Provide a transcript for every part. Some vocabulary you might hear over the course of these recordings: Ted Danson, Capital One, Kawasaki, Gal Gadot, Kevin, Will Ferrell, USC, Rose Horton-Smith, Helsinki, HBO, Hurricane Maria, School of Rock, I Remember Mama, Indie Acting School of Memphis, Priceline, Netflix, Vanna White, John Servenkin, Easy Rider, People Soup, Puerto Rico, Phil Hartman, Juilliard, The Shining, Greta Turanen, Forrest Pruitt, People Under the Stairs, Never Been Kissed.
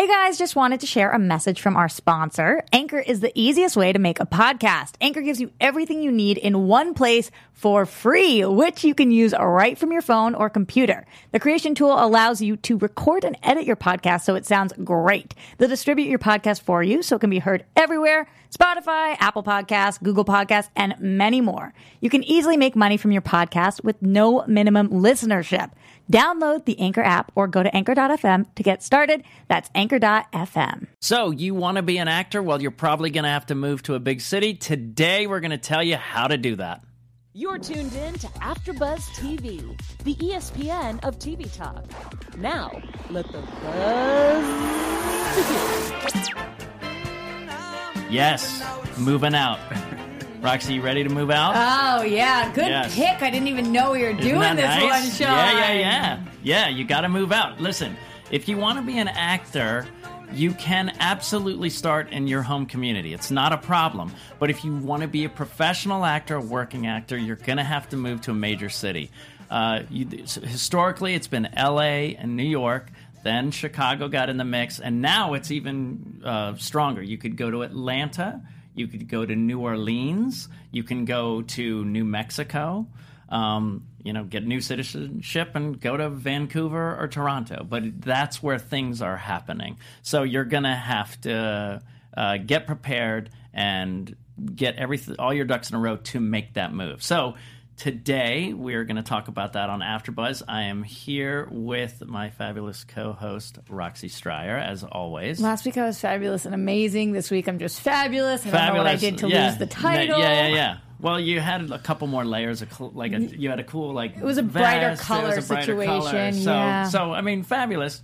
Hey guys, just wanted to share a message from our sponsor. Anchor is the easiest way to make a podcast. Anchor gives you everything you need in one place for free, which you can use right from your phone or computer. The creation tool allows you to record and edit your podcast so it sounds great. They'll distribute your podcast for you so it can be heard everywhere. Spotify, Apple Podcasts, Google Podcasts, and many more. You can easily make money from your podcast with no minimum listenership. Download the Anchor app or go to Anchor.fm to get started. That's Anchor.fm. So you want to be an actor? Well, you're probably going to have to move to a big city. Today, we're going to tell you how to do that. You're tuned in to AfterBuzz TV, the ESPN of TV talk. Now, let the buzz begin. Yes, moving out. Roxy, you ready to move out? Oh, yeah. Good pick. I didn't even know we were doing this one, Sean. Yeah. Yeah, you got to move out. Listen, if you want to be an actor, you can absolutely start in your home community. It's not a problem. But if you want to be a professional actor, a working actor, you're going to have to move to a major city. Historically, it's been L.A. and New York. Then Chicago got in the mix. And now it's even stronger. You could go to Atlanta. You could go to New Orleans. You can go to New Mexico, get new citizenship and go to Vancouver or Toronto. But that's where things are happening. So you're going to have to get prepared and get all your ducks in a row to make that move. So today we're going to talk about that on AfterBuzz. I am here with my fabulous co-host Roxy Stryer, as always. Last week I was fabulous and amazing. This week I'm just fabulous. I don't know what I did to lose the title. Yeah. Well, you had a couple more layers, you had a cool it was a brighter color situation. So I mean, fabulous.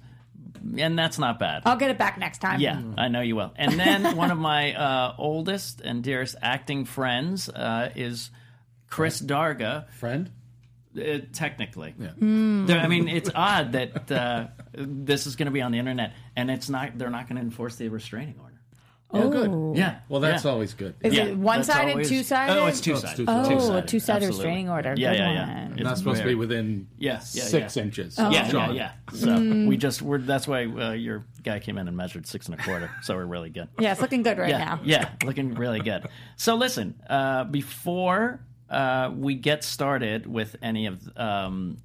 And that's not bad. I'll get it back next time. Yeah, I know you will. And then one of my oldest and dearest acting friends is Chris Darga. Friend? Technically. Yeah. I mean, it's odd that this is going to be on the internet, and it's not. They're not going to enforce the restraining order. Oh, good. Yeah. Well, that's always good. Is it one-sided, two-sided? Oh, it's two-sided. Oh, a two-sided restraining order. Yeah. It's not supposed to be within 6 inches. Oh. Yeah. So that's why your guy came in and measured 6 1/4. So we're really good. Yeah, it's looking good now. Yeah, looking really good. So listen, before we get started with any of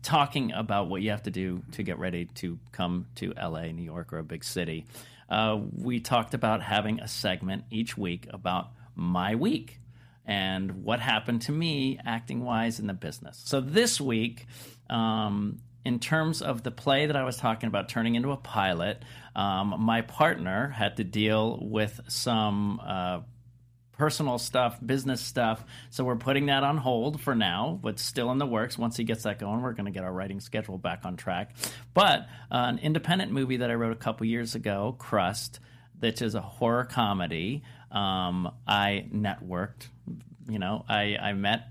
talking about what you have to do to get ready to come to L.A., New York, or a big city, we talked about having a segment each week about my week and what happened to me acting-wise in the business. So this week, in terms of the play that I was talking about turning into a pilot, my partner had to deal with some personal stuff, business stuff. So we're putting that on hold for now, but still in the works. Once he gets that going, we're going to get our writing schedule back on track. But an independent movie that I wrote a couple years ago, Crust, which is a horror comedy, I networked. I met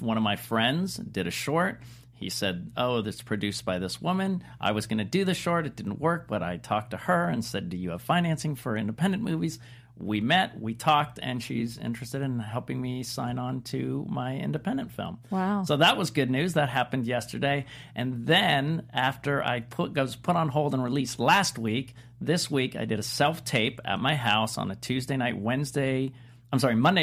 one of my friends, did a short. He said, oh, this is produced by this woman. I was going to do the short. It didn't work, but I talked to her and said, do you have financing for independent movies? We met, we talked, and she's interested in helping me sign on to my independent film. Wow. So that was good news. That happened yesterday. And then after I was put on hold and released last week, this week I did a self-tape at my house on a Monday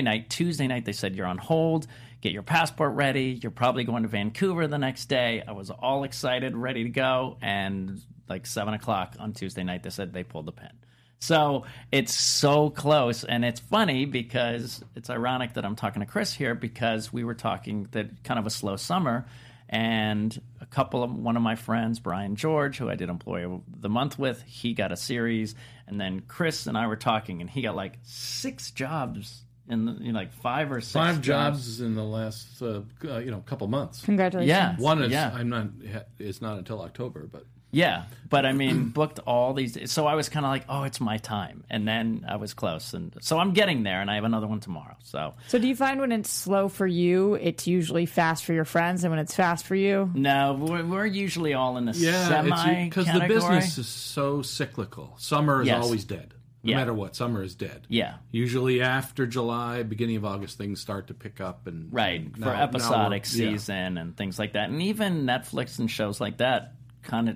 night, Tuesday night. They said, you're on hold. Get your passport ready. You're probably going to Vancouver the next day. I was all excited, ready to go. And 7 o'clock on Tuesday night, they said they pulled the pin. So it's so close, and it's funny because it's ironic that I'm talking to Chris here because we were talking that kind of a slow summer, and one of my friends, Brian George, who I did Employee of the Month with, he got a series, and then Chris and I were talking, and he got 6 jobs. Five jobs in the last couple months. Congratulations! Yeah, one is it's not until October, but. Yeah, but I mean, booked all these. So I was kind of it's my time. And then I was close. And so I'm getting there, and I have another one tomorrow. So do you find when it's slow for you, it's usually fast for your friends, and when it's fast for you? No, we're usually all in the semi-category. Because the business is so cyclical. Summer is always dead. No matter what, summer is dead. Yeah. Usually after July, beginning of August, things start to pick up. For episodic season and things like that. And even Netflix and shows like that kind of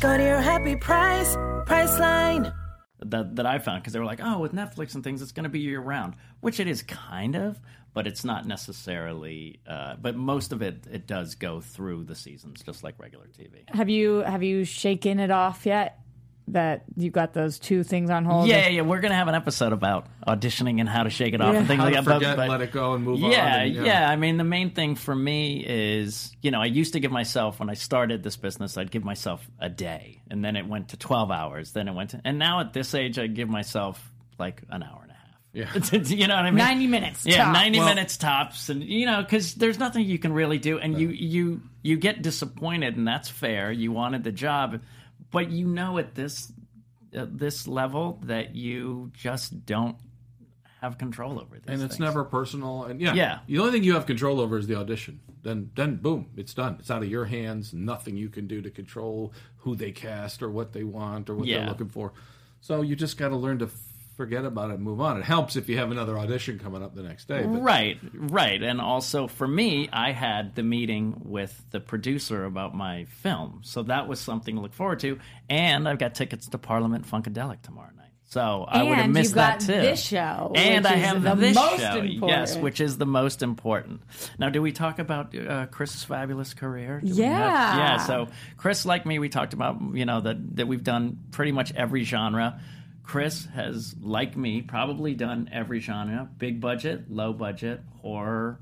Go to your happy price, Priceline. That I found, because they were like, oh, with Netflix and things, it's going to be year-round, which it is kind of, but it's not necessarily. But most of it does go through the seasons, just like regular TV. Have you shaken it off yet? That you got those two things on hold? Yeah. We're going to have an episode about auditioning and how to shake it off and things like that. Forget, let it go, and move on. And, yeah. I mean, the main thing for me is, I used to give myself, when I started this business, I'd give myself a day. And then it went to 12 hours. And now at this age, I give myself like an hour and a half. Yeah. You know what I mean? 90 minutes. Yeah, top. 90 minutes tops. And, because there's nothing you can really do. And you get disappointed, and that's fair. You wanted the job. But at this level that you just don't have control over these things. It's never personal. And the only thing you have control over is the audition. Then boom, it's done. It's out of your hands. Nothing you can do to control who they cast or what they want or what they're looking for. So you just got to learn to forget about it and move on. It helps if you have another audition coming up the next day. But... Right. And also for me, I had the meeting with the producer about my film. So that was something to look forward to. And I've got tickets to Parliament Funkadelic tomorrow night. So I would have missed that too. And you got this show. And I have this show. Yes, which is the most important. Now, do we talk about Chris's fabulous career? So Chris, like me, we talked about, that we've done pretty much every genre. Chris has, like me, probably done every genre: big budget, low budget, horror,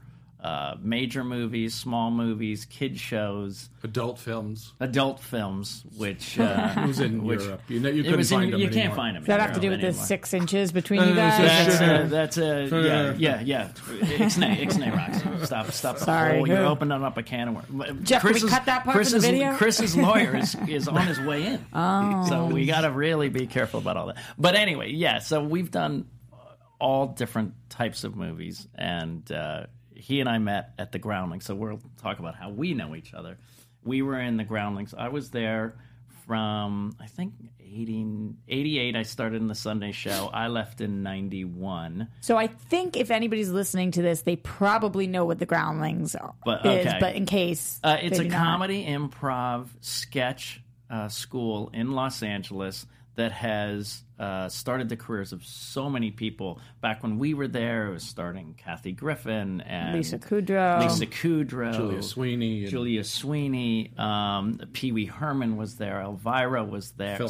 major movies, small movies, kid shows, adult films. Which was in Europe? You couldn't find them. You can't find them. Does that have to do with the 6 inches between you guys? That's Ixnay rocks. Stop. Sorry, you're opening up a can of worms. Jeff, can we cut that part of the video? Chris's lawyer is on his way in. Oh, so we got to really be careful about all that. But anyway, so we've done all different types of movies, and. He and I met at the Groundlings, so we'll talk about how we know each other. We were in the Groundlings. I was there from, I think, 88. I started in the Sunday show. I left in 91. So I think if anybody's listening to this, they probably know what the Groundlings is, but in case. It's a comedy improv sketch school in Los Angeles that has started the careers of so many people. Back when we were there, it was starting Kathy Griffin and Lisa Kudrow, Julia Sweeney. Pee Wee Herman was there. Elvira was there. Phil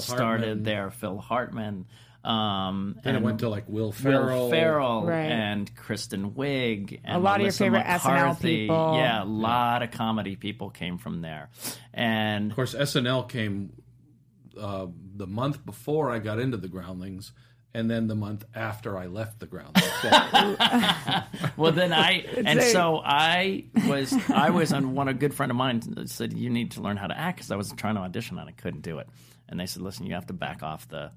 Hartman. Then it went to like Will Ferrell, right. And Kristen Wiig, and a lot Melissa of your favorite McCarthy. SNL people. Yeah, a lot of comedy people came from there, and of course SNL came. The month before I got into the Groundlings, and then the month after I left the Groundlings. I was on one. A good friend of mine said, "You need to learn how to act," because I was trying to audition and I couldn't do it. And they said, "Listen, you have to back off the,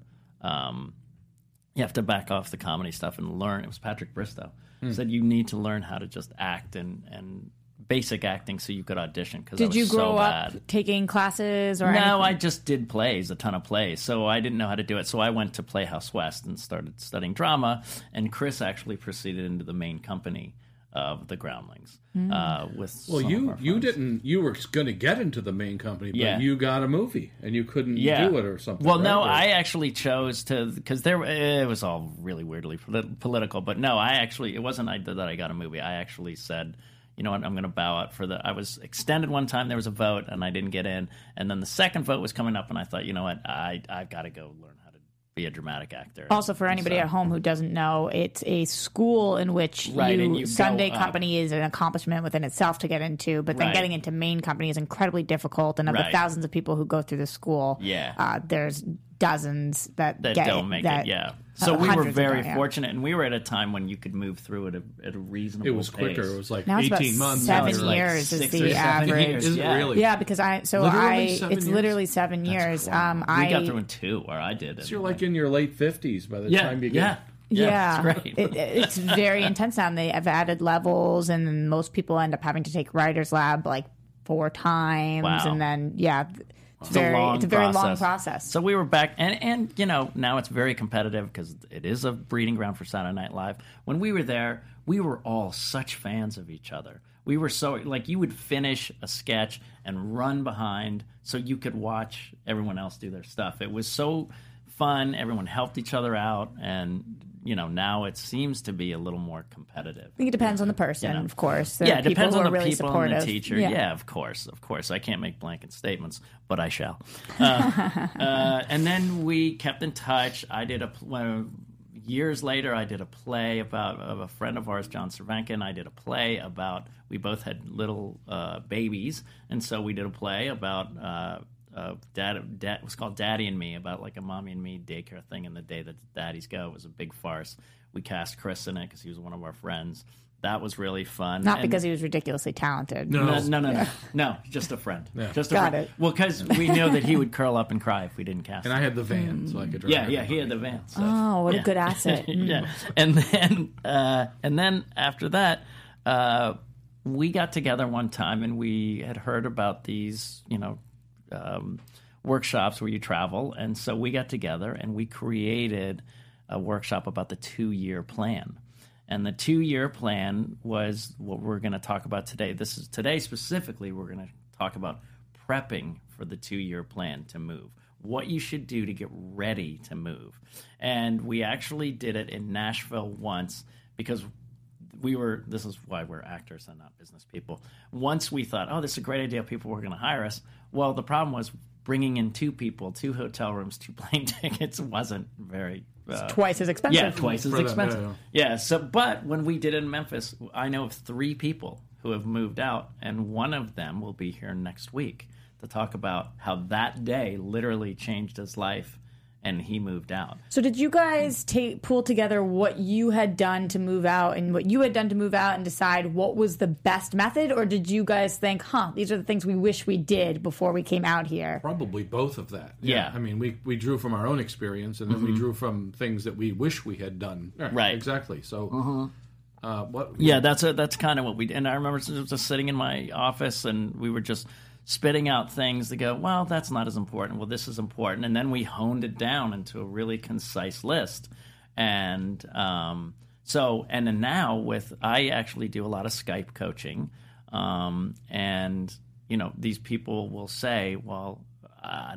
comedy stuff and learn." It was Patrick Bristow said, "You need to learn how to just act and." Basic acting, so you could audition. Because did you grow up taking classes or anything? No, I just did plays, a ton of plays. So I didn't know how to do it. So I went to Playhouse West and started studying drama. And Chris actually proceeded into the main company of the Groundlings. With you were going to get into the main company, but you got a movie and you couldn't do it or something. Well, I actually chose to, because it was all really weirdly political. But no, it wasn't that I got a movie. I actually said, you know what, I'm going to bow out for I was extended one time, there was a vote, and I didn't get in. And then the second vote was coming up, and I thought, you know what, I've got to go learn how to be a dramatic actor. Also, for anybody at home who doesn't know, it's a school in which Sunday company is an accomplishment within itself to get into, but then getting into main company is incredibly difficult. And of the thousands of people who go through the school, there's dozens that don't make it. Yeah. So we were very fortunate, and we were at a time when you could move through it at a reasonable pace. It was quicker. It was like now 18 it's about months. 7 years like is the average. Years. Is it really? Yeah, because it's literally 7 years. We got through in 2, or I did. So you're like in your late 50s by the time you get. Yeah, it's great. It's very intense now, and they have added levels, and most people end up having to take writer's lab like 4 times, and then it's a very long process. So we were back, and you know, now it's very competitive because it is a breeding ground for Saturday Night Live. When we were there, we were all such fans of each other. We were so, like, you would finish a sketch and run behind so you could watch everyone else do their stuff. It was so fun. Everyone helped each other out, and you know, now it seems to be a little more competitive. I think it depends on the person, you know? Of course. There it depends on the really people supportive. And the teacher. Yeah, of course. I can't make blanket statements, but I shall. And then we kept in touch. Years later, I did a play about a friend of ours, John Servenkin. I did a play about, we both had little babies, and so we did a play about... Dad, it was called Daddy and Me, about like a mommy and me daycare thing in the day that daddies go. It was a big farce. We cast Chris in it because he was one of our friends. That was really fun. Because he was ridiculously talented. No, just a friend. Yeah. Just a friend. Well, because we know that he would curl up and cry if we didn't cast him. I had the van, so I could drive. Yeah, he had the van. So. Oh, what a good asset. Yeah. And then after that, we got together one time, and we had heard about these, you know, workshops where you travel, and so we got together and we created a workshop about the 2-year plan. And the 2-year plan was what we're going to talk about today. This is today specifically. We're going to talk about prepping for the 2-year plan to move. What you should do to get ready to move. And we actually did it in Nashville once because this is why we're actors and not business people. Once we thought, this is a great idea, people were going to hire us. Well, the problem was bringing in 2 people, 2 hotel rooms, 2 plane tickets wasn't very... it's twice as expensive. Yeah, twice as expensive. Yeah, so, but when we did it in Memphis, I know of 3 people who have moved out, and one of them will be here next week to talk about how that day literally changed his life. And he moved out. So did you guys pool together what you had done to move out and what you had done to move out and decide what was the best method? Or did you guys think, these are the things we wish we did before we came out here? Probably both of that. Yeah. I mean, we drew from our own experience, and then we drew from things that we wish we had done. Right. Exactly. So... that's kind of what we did. And I remember just sitting in my office, and we were just... spitting out things that go, well, that's not as important. Well, this is important. And then we honed it down into a really concise list. And then now I actually do a lot of Skype coaching. And, you know, these people will say, well,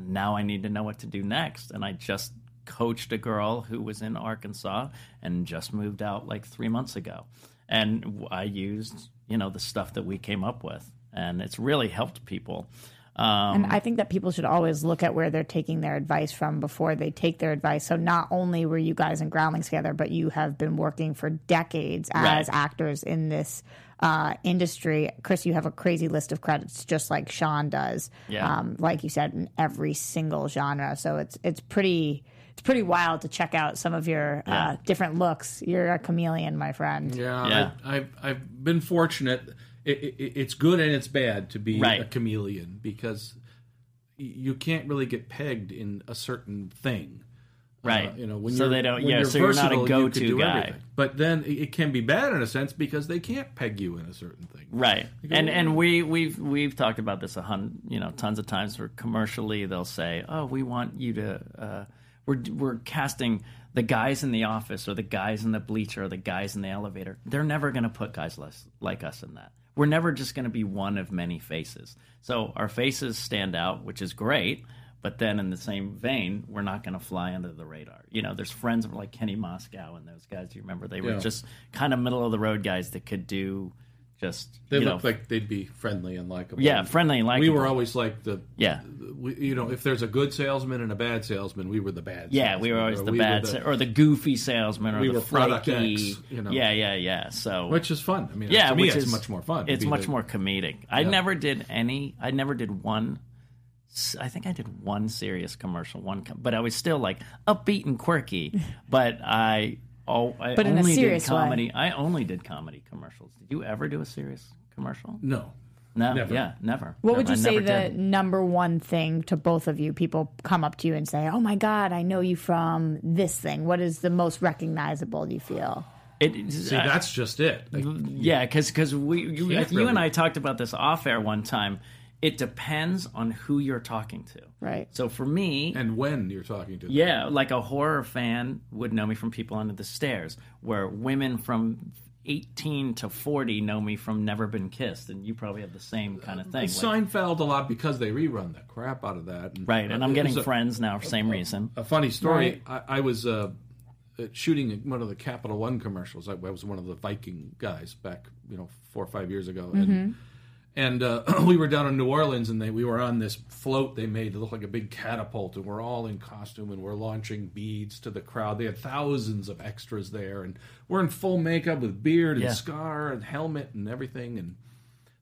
now I need to know what to do next. And I just coached a girl who was in Arkansas and just moved out like 3 months ago. And I used, you know, the stuff that we came up with. And it's really helped people. And I think that people should always look at where they're taking their advice from before they take their advice. So not only were you guys in Groundlings together, but you have been working for decades as actors in this industry. Chris, you have a crazy list of credits, just like Sean does. Yeah. Like you said, in every single genre. So it's pretty wild to check out some of your different looks. You're a chameleon, my friend. Yeah. I've been fortunate. It's good and it's bad to be a chameleon, because you can't really get pegged in a certain thing, right? You know, when so you're, they don't. Yeah, you're so versatile, you're not a go-to guy. Everything. But then it can be bad in a sense because they can't peg you in a certain thing, right? And we've talked about this tons of times. Where commercially they'll say, we want you to we're casting the guys in the office or the guys in the bleacher or the guys in the elevator. They're never going to put guys less like us in that. We're never just going to be one of many faces. So our faces stand out, which is great, but then in the same vein, we're not going to fly under the radar. You know, there's friends like Kenny Moscow and those guys. You remember they were just kind of middle-of-the-road guys that could do just, they looked like they'd be friendly and likable. Yeah, friendly and likable. We were always like the... Yeah. You know, if there's a good salesman and a bad salesman, we were the bad salesman. Yeah, we were always the goofy salesman or the product X, you know. Yeah. So, which is fun. I mean, to me, it's much more fun. It's much more comedic. I never did one I think I did one serious commercial, but I was still like upbeat and quirky. But I only did comedy. Way. I only did comedy commercials. Did you ever do a serious commercial? No. No, never. Yeah, never. What would you say the number one thing to both of you? People come up to you and say, oh, my God, I know you from this thing. What is the most recognizable, do you feel? That's just it. Like, yeah, because you and I talked about this off air one time. It depends on who you're talking to. Right. So for me... And when you're talking to them. Yeah, like a horror fan would know me from People Under the Stairs, where women from... 18 to 40 know me from Never Been Kissed, and you probably have the same kind of thing. Seinfeld a lot because they rerun the crap out of that. And I'm getting friends now for the same reason. A funny story, right. I was shooting one of the Capital One commercials. I was one of the Viking guys back 4 or 5 years ago. Mm-hmm. And we were down in New Orleans, and we were on this float they made to look like a big catapult, and we're all in costume, and we're launching beads to the crowd. They had thousands of extras there, and we're in full makeup with beard and scar and helmet and everything. And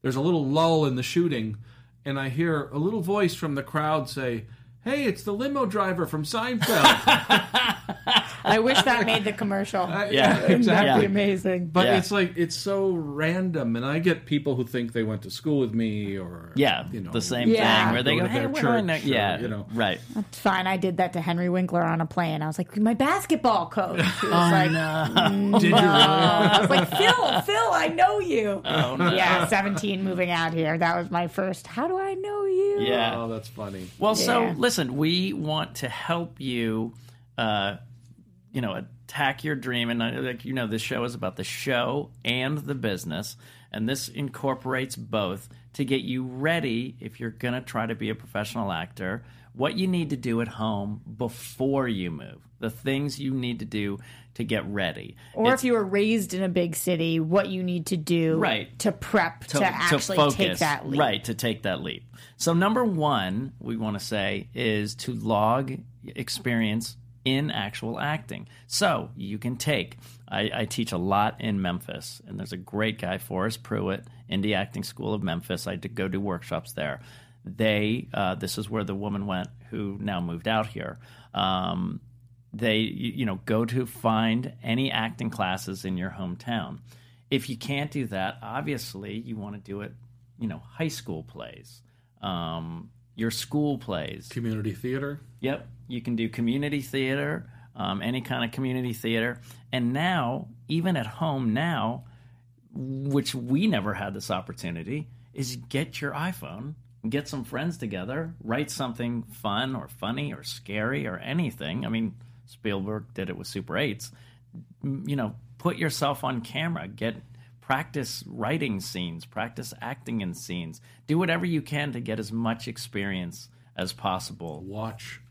there's a little lull in the shooting, and I hear a little voice from the crowd say, "Hey, it's the limo driver from Seinfeld." I wish that made the commercial. Exactly. That'd be amazing. But it's like, it's so random, and I get people who think they went to school with me, or the same thing where they go, "Hey, we're in there." Yeah, right. That's fine. I did that to Henry Winkler on a plane. I was like, "My basketball coach." He was no. Did you really? I was like, Phil, I know you. Oh no. Yeah, 17 moving out here. That was my first. How do I know you? Yeah, oh, that's funny. Well, so listen, we want to help you. Attack your dream. And this show is about the show and the business. And this incorporates both to get you ready if you're going to try to be a professional actor, what you need to do at home before you move, the things you need to do to get ready. Or if you were raised in a big city, what you need to do to prep to actually focus, take that leap. Right, to take that leap. So number one, we want to say, is to log experience in actual acting. So you can take, I teach a lot in Memphis, and there's a great guy, Forrest Pruitt, Indie Acting School of Memphis. I go do workshops there. This is where the woman went who now moved out here. Go to find any acting classes in your hometown. If you can't do that, obviously you want to do it, high school plays, your school plays. Community theater? Yep. You can do community theater, any kind of community theater. And now, even at home now, which we never had this opportunity, is get your iPhone, get some friends together, write something fun or funny or scary or anything. I mean, Spielberg did it with Super 8s. Put yourself on camera, practice writing scenes, practice acting in scenes. Do whatever you can to get as much experience as possible. Watch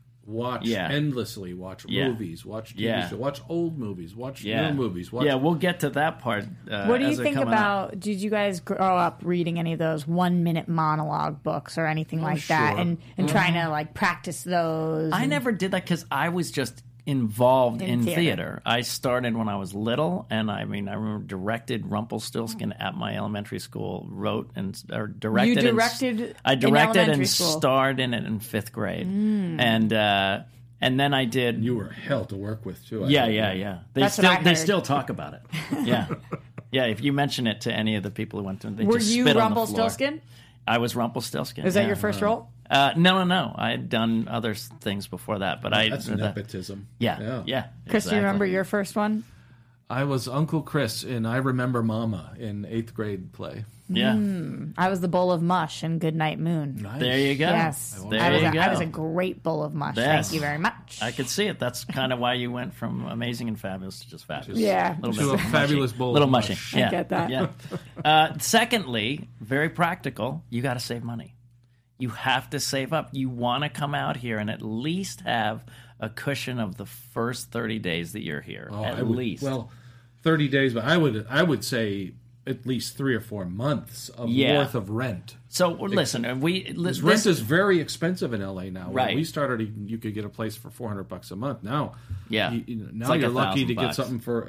endlessly. Watch movies. Watch TV shows. Watch old movies. Watch new movies. We'll get to that part. What do you think about? Out. Did you guys grow up reading any of those 1-minute monologue books or anything that, and trying to practice those? I never did that because I was just involved in theater. I started when I was little, and I remember directed Rumpelstiltskin at my elementary school. I directed and starred in it in 5th grade, and then I did. You were hell to work with too. Yeah. They still talk about it. Yeah, yeah. If you mention it to any of the people who went to, they just spit on the floor. Were you Rumpelstiltskin? I was Rumpelstiltskin. Is that your first role? No. I had done other things before that, but that's nepotism. Yeah. Chris, exactly. Do you remember your first one? I was Uncle Chris in I Remember Mama in 8th grade play. Yeah. I was the bowl of mush in Goodnight Moon. Nice. There you go. Yes. I was a great bowl of mush. Yes. Thank you very much. I could see it. That's kind of why you went from amazing and fabulous to just fabulous. Yeah. A little bowl of mush. Yeah. I get that. Yeah. Secondly, very practical, you got to save money. You have to save up. You want to come out here and at least have a cushion of the first 30 days that you're here. 30 days, but I would say at least 3 or 4 months of worth of rent. So listen, rent is very expensive in LA now. Right. When we started, you could get a place for $400 a month. Now, now like you're lucky to get something for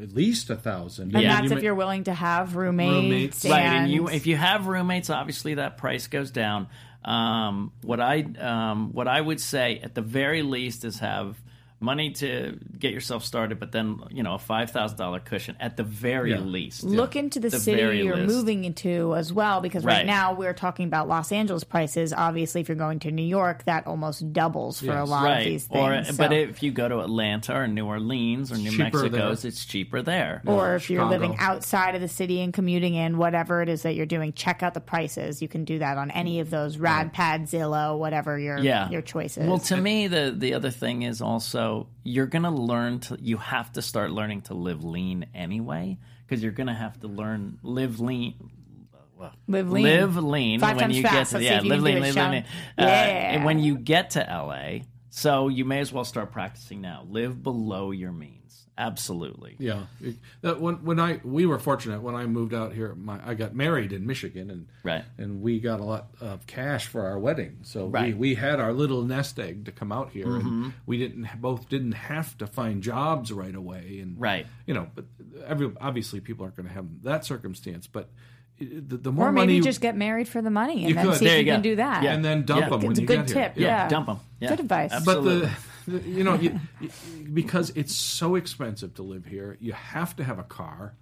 at least $1,000. And that's if you're willing to have roommates. Right, and if you have roommates, obviously that price goes down. What I would say at the very least is have money to get yourself started, but then, a $5,000 cushion at the very least. Look into the city you're moving into as well, because right now we're talking about Los Angeles prices. Obviously, if you're going to New York, that almost doubles for a lot of these things. But if you go to Atlanta or New Orleans or New Mexico, it's cheaper there. Or if you're living outside of the city and commuting in, whatever it is that you're doing, check out the prices. You can do that on any of those, Radpad, Zillow, whatever your choice is. Well, to me, the other thing is also, you're going to you have to start learning to live lean anyway, because you're going to have to learn live lean when you get to when you get to LA. So you may as well start practicing now. Live below your means. Absolutely. Yeah. We were fortunate when I moved out here. I got married in Michigan, and we got a lot of cash for our wedding. So we had our little nest egg to come out here, and we both didn't have to find jobs right away. And but obviously people aren't going to have that circumstance, but. The more or maybe money, just get married for the money and then see if you can do that. Yeah. And then dump them when you get here. It's a good tip. Yeah. Dump them. Yeah. Good advice. Absolutely. But because it's so expensive to live here, you have to have a car.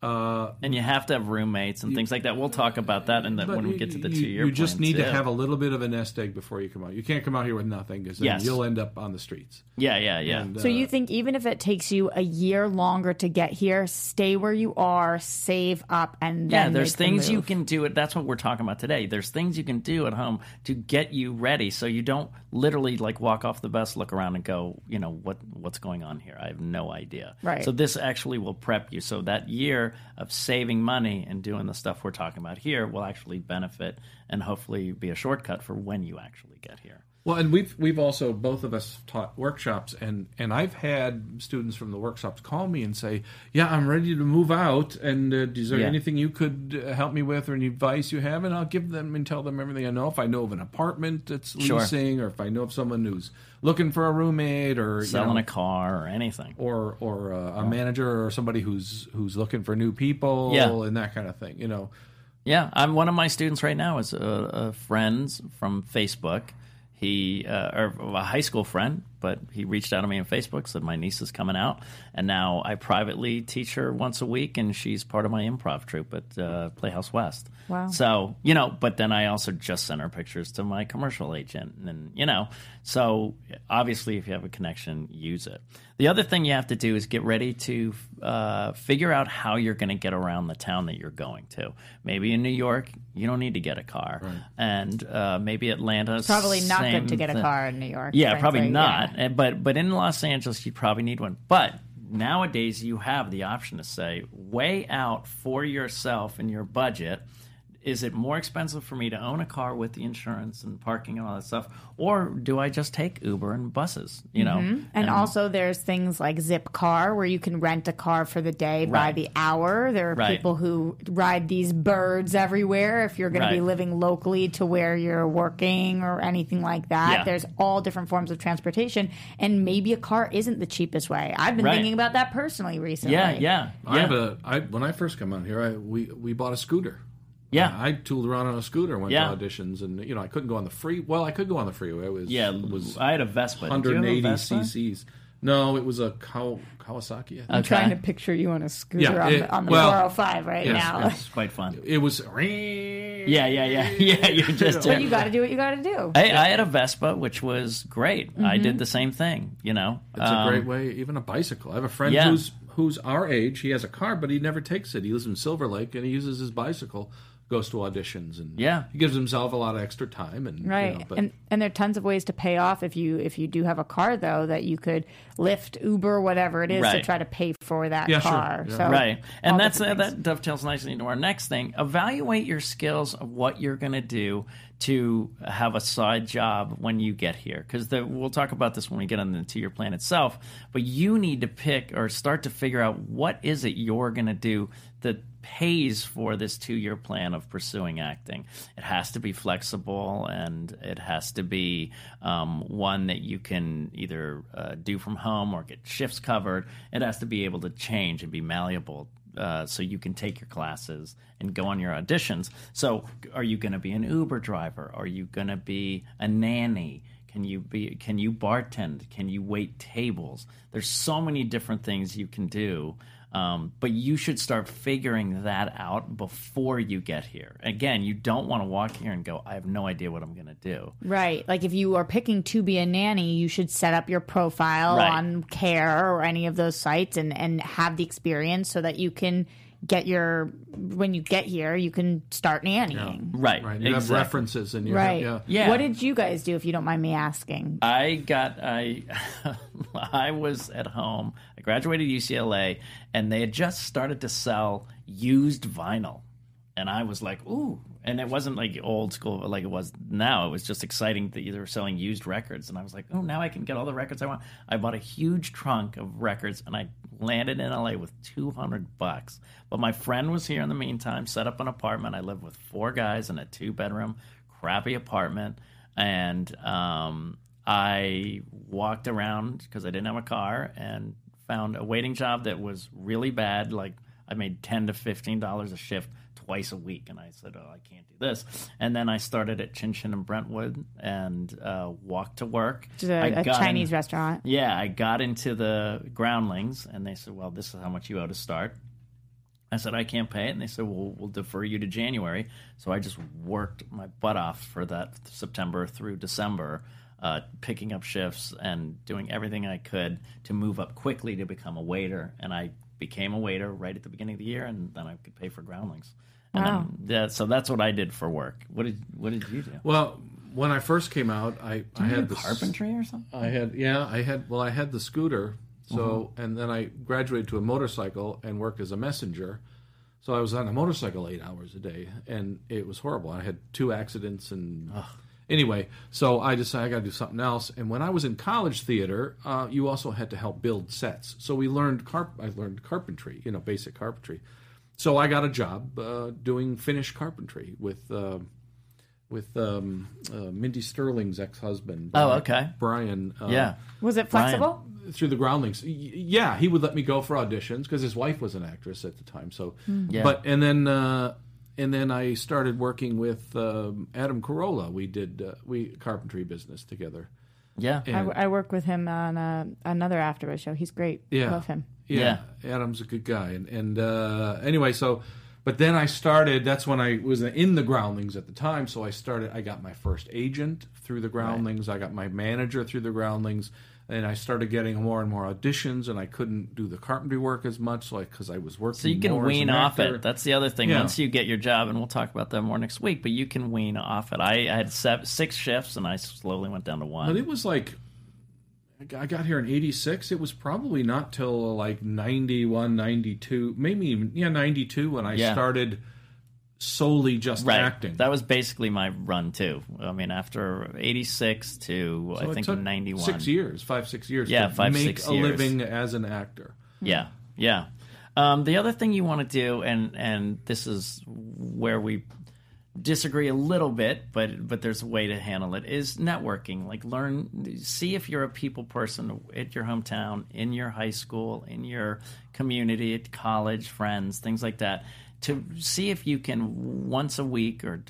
And you have to have roommates and things like that. We'll talk about that when we get to the 2-year plan. You just need to have a little bit of a nest egg before you come out. You can't come out here with nothing, because then you'll end up on the streets. Yeah. And, so you think even if it takes you a year longer to get here, stay where you are, save up, and then there's things you can do. That's what we're talking about today. There's things you can do at home to get you ready, so you don't literally walk off the bus, look around, and go, what's going on here? I have no idea. Right. So this actually will prep you. So that year of saving money and doing the stuff we're talking about here will actually benefit and hopefully be a shortcut for when you actually get here. Well, and we've also, both of us, taught workshops, and I've had students from the workshops call me and say, I'm ready to move out, and is there anything you could help me with or any advice you have? And I'll give them and tell them everything I know. If I know of an apartment that's leasing, or if I know of someone who's looking for a roommate, or selling a car or anything, or a manager or somebody who's looking for new people and that kind of thing, Yeah, I'm one of my students right now is a friend from Facebook. He, or a high school friend, but he reached out to me on Facebook, said my niece is coming out, and now I privately teach her once a week, and she's part of my improv troupe at Playhouse West. Wow. So, but then I also just sent her pictures to my commercial agent, and so obviously if you have a connection, use it. The other thing you have to do is get ready to figure out how you're going to get around the town that you're going to. Maybe in New York, you don't need to get a car. Right. And maybe Atlanta. It's probably not good to get a car in New York. Yeah, frankly. Probably not. Yeah. But in Los Angeles, you probably need one. But nowadays, you have the option to say, weigh out for yourself and your budget, is it more expensive for me to own a car with the insurance and parking and all that stuff, or do I just take Uber and buses, And also there's things like Zipcar, where you can rent a car for the day by the hour. There are people who ride these birds everywhere if you're going to be living locally to where you're working or anything like that. Yeah. There's all different forms of transportation, and maybe a car isn't the cheapest way. I've been thinking about that personally recently. Yeah. When I first came out here, we bought a scooter. Yeah, I tooled around on a scooter and went to auditions, and I couldn't go on the freeway. Well, I could go on the freeway. It was I had a Vespa. 180 cc's. No, it was a Kawasaki. I'm trying to picture you on a scooter on the 405 now. It's quite fun. It was. Yeah. But you got to do what you got to do. I had a Vespa, which was great. Mm-hmm. I did the same thing. It's a great way. Even a bicycle. I have a friend who's our age. He has a car, but he never takes it. He lives in Silver Lake, and he uses his bicycle. Goes to auditions, and he gives himself a lot of extra time. And and there are tons of ways to pay off if you do have a car, though, that you could Lyft, Uber, whatever it is, to try to pay for that car. Sure. Yeah. So, and that dovetails nicely into our next thing. Evaluate your skills of what you're going to do to have a side job when you get here, because we'll talk about this when we get into your plan itself, but you need to pick or start to figure out what is it you're going to do that pays for this 2-year plan of pursuing acting. It has to be flexible, and it has to be one that you can either do from home or get shifts covered. It has to be able to change and be malleable, so you can take your classes and go on your auditions. So are you going to be an Uber driver? Are you going to be a nanny? Can you bartend? Can you wait tables? There's so many different things you can do. But you should start figuring that out before you get here. Again, you don't want to walk here and go, I have no idea what I'm going to do. Right. Like if you are picking to be a nanny, you should set up your profile on Care or any of those sites and have the experience so that you can get your, when you get here, you can start nannying. Yeah. Right. Right. You have references in your head. Yeah. Yeah. What did you guys do, if you don't mind me asking? I was at home. I graduated UCLA, and they had just started to sell used vinyl. And I was like, ooh. And it wasn't like old school like it was now. It was just exciting that they were selling used records. And I was like, oh, now I can get all the records I want. I bought a huge trunk of records, and I landed in LA with $200. But my friend was here in the meantime, set up an apartment. I lived with 4 guys in a 2-bedroom, crappy apartment. And I walked around because I didn't have a car and found a waiting job that was really bad. Like I made $10 to $15 a shift twice a week, and I said, oh, I can't do this. And then I started at Chin Chin in Brentwood and walked to work. A Chinese restaurant. Yeah, I got into the Groundlings, and they said, well, this is how much you owe to start. I said, I can't pay it. And they said, well, we'll defer you to January. So I just worked my butt off for that September through December, picking up shifts and doing everything I could to move up quickly to become a waiter. And I became a waiter right at the beginning of the year, and then I could pay for Groundlings. And so that's what I did for work. What did you do? Well, when I first came out, I had the carpentry or something. I had the scooter. So and then I graduated to a motorcycle and worked as a messenger. So I was on a motorcycle 8 hours a day, and it was horrible. I had 2 accidents, and anyway, so I decided I got to do something else. And when I was in college theater, you also had to help build sets. So we learned I learned carpentry, basic carpentry. So I got a job doing Finnish carpentry with Mindy Sterling's ex-husband. Brian. Was it flexible? Brian, through the Groundlings. Yeah, he would let me go for auditions because his wife was an actress at the time. So, and then I started working with Adam Carolla. We did carpentry business together. Yeah, I work with him on another AfterBuzz show. He's great. Yeah, love him. Yeah, Adam's a good guy. And anyway, so, but then I started, that's when I was in the Groundlings at the time, so I got my first agent through the Groundlings, I got my manager through the Groundlings, and I started getting more and more auditions, and I couldn't do the carpentry work as much, because I was working more. So you can wean off it. That's the other thing. Yeah. Once you get your job, and we'll talk about that more next week, but you can wean off it. I had 6 shifts, and I slowly went down to 1. But it was like... I got here in 86. It was probably not till like 91, 92, maybe even 92 when I started solely just acting. That was basically my run too. I mean, after 86 to so I think 91. 5, 6 years. Yeah, to 5, 6 years. Make a living as an actor. Yeah, yeah. The other thing you want to do, and this is where we disagree a little bit, but there's a way to handle it, is networking. Like see if you're a people person at your hometown, in your high school, in your community, at college, friends, things like that, to see if you can once a week or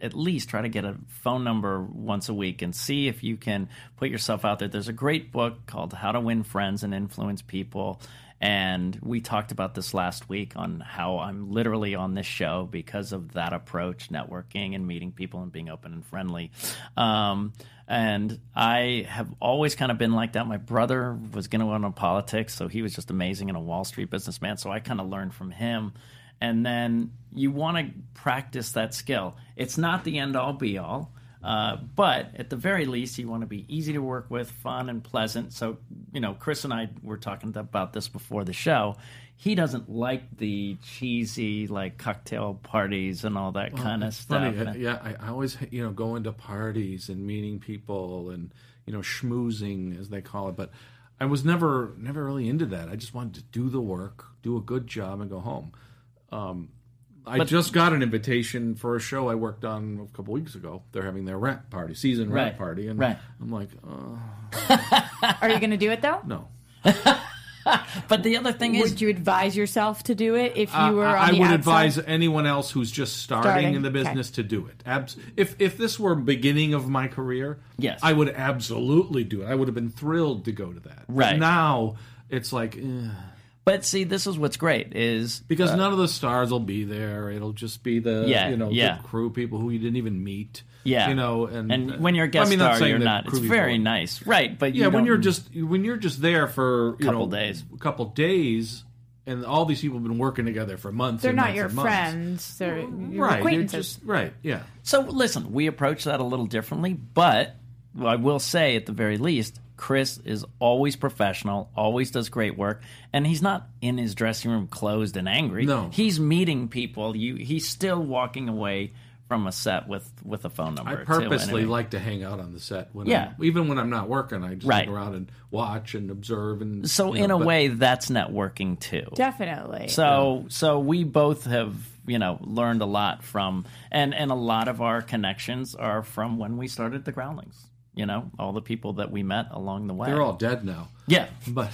at least try to get a phone number once a week and see if you can put yourself out there. There's a great book called How to Win Friends and Influence People. And we talked about this last week on how I'm literally on this show because of that approach, networking and meeting people and being open and friendly. And I have always kind of been like that. My brother was going to go into politics, so he was just amazing and a Wall Street businessman. So I kind of learned from him. And then you want to practice that skill. It's not the end all be all. But at the very least, you want to be easy to work with, fun and pleasant. So, you know, Chris and I were talking about this before the show. He doesn't like the cheesy, like, cocktail parties and all that kind of stuff. Funny. Yeah, I always, you know, go into parties and meeting people and, you know, schmoozing, as they call it. But I was never really into that. I just wanted to do the work, do a good job, and go home. I just got an invitation for a show I worked on a couple weeks ago. They're having their rap party, season rap party. And I'm like, Are you going to do it, though? No. But the other thing is... Would you advise yourself to do it if you were on the outside? I would advise anyone else who's just starting in the business to do it. If this were beginning of my career, yes, I would absolutely do it. I would have been thrilled to go to that. Right. Now, it's like... But see, this is what's great is... Because none of the stars will be there. It'll just be the the crew people who you didn't even meet. Yeah. You know, and when you're a guest star, you're not. It's very nice. Right. But yeah, when you're just there for a couple days and all these people have been working together for months. They're not your friends. They're your acquaintances. Right. Yeah. So listen, we approach that a little differently, but I will say at the very least, Chris is always professional, always does great work, and he's not in his dressing room closed and angry. No. He's meeting people. He's still walking away from a set with a phone number. I purposely like to hang out on the set. Even when I'm not working, I just look around and watch and observe. And so in a way, that's networking too. Definitely. So we both have... learned a lot from, and a lot of our connections are from when we started the Groundlings. You know, all the people that we met along the way. They're all dead now. Yeah, but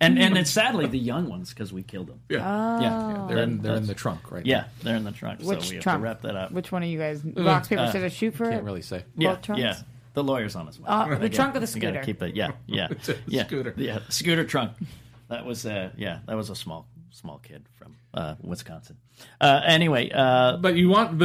and it's sadly the young ones because we killed them. Yeah, they're in the trunk right now. Yeah, they're in the trunk. Which so we have trunk? To wrap that up. Which one of you guys? Rocks, paper, scissors, shoot for it. Can't really say. Yeah, both trunks? Yeah. The lawyer's on his way. The trunk of the scooter. You gotta keep it. Yeah. Scooter. Yeah, scooter trunk. That was a small kid from Wisconsin. You're going to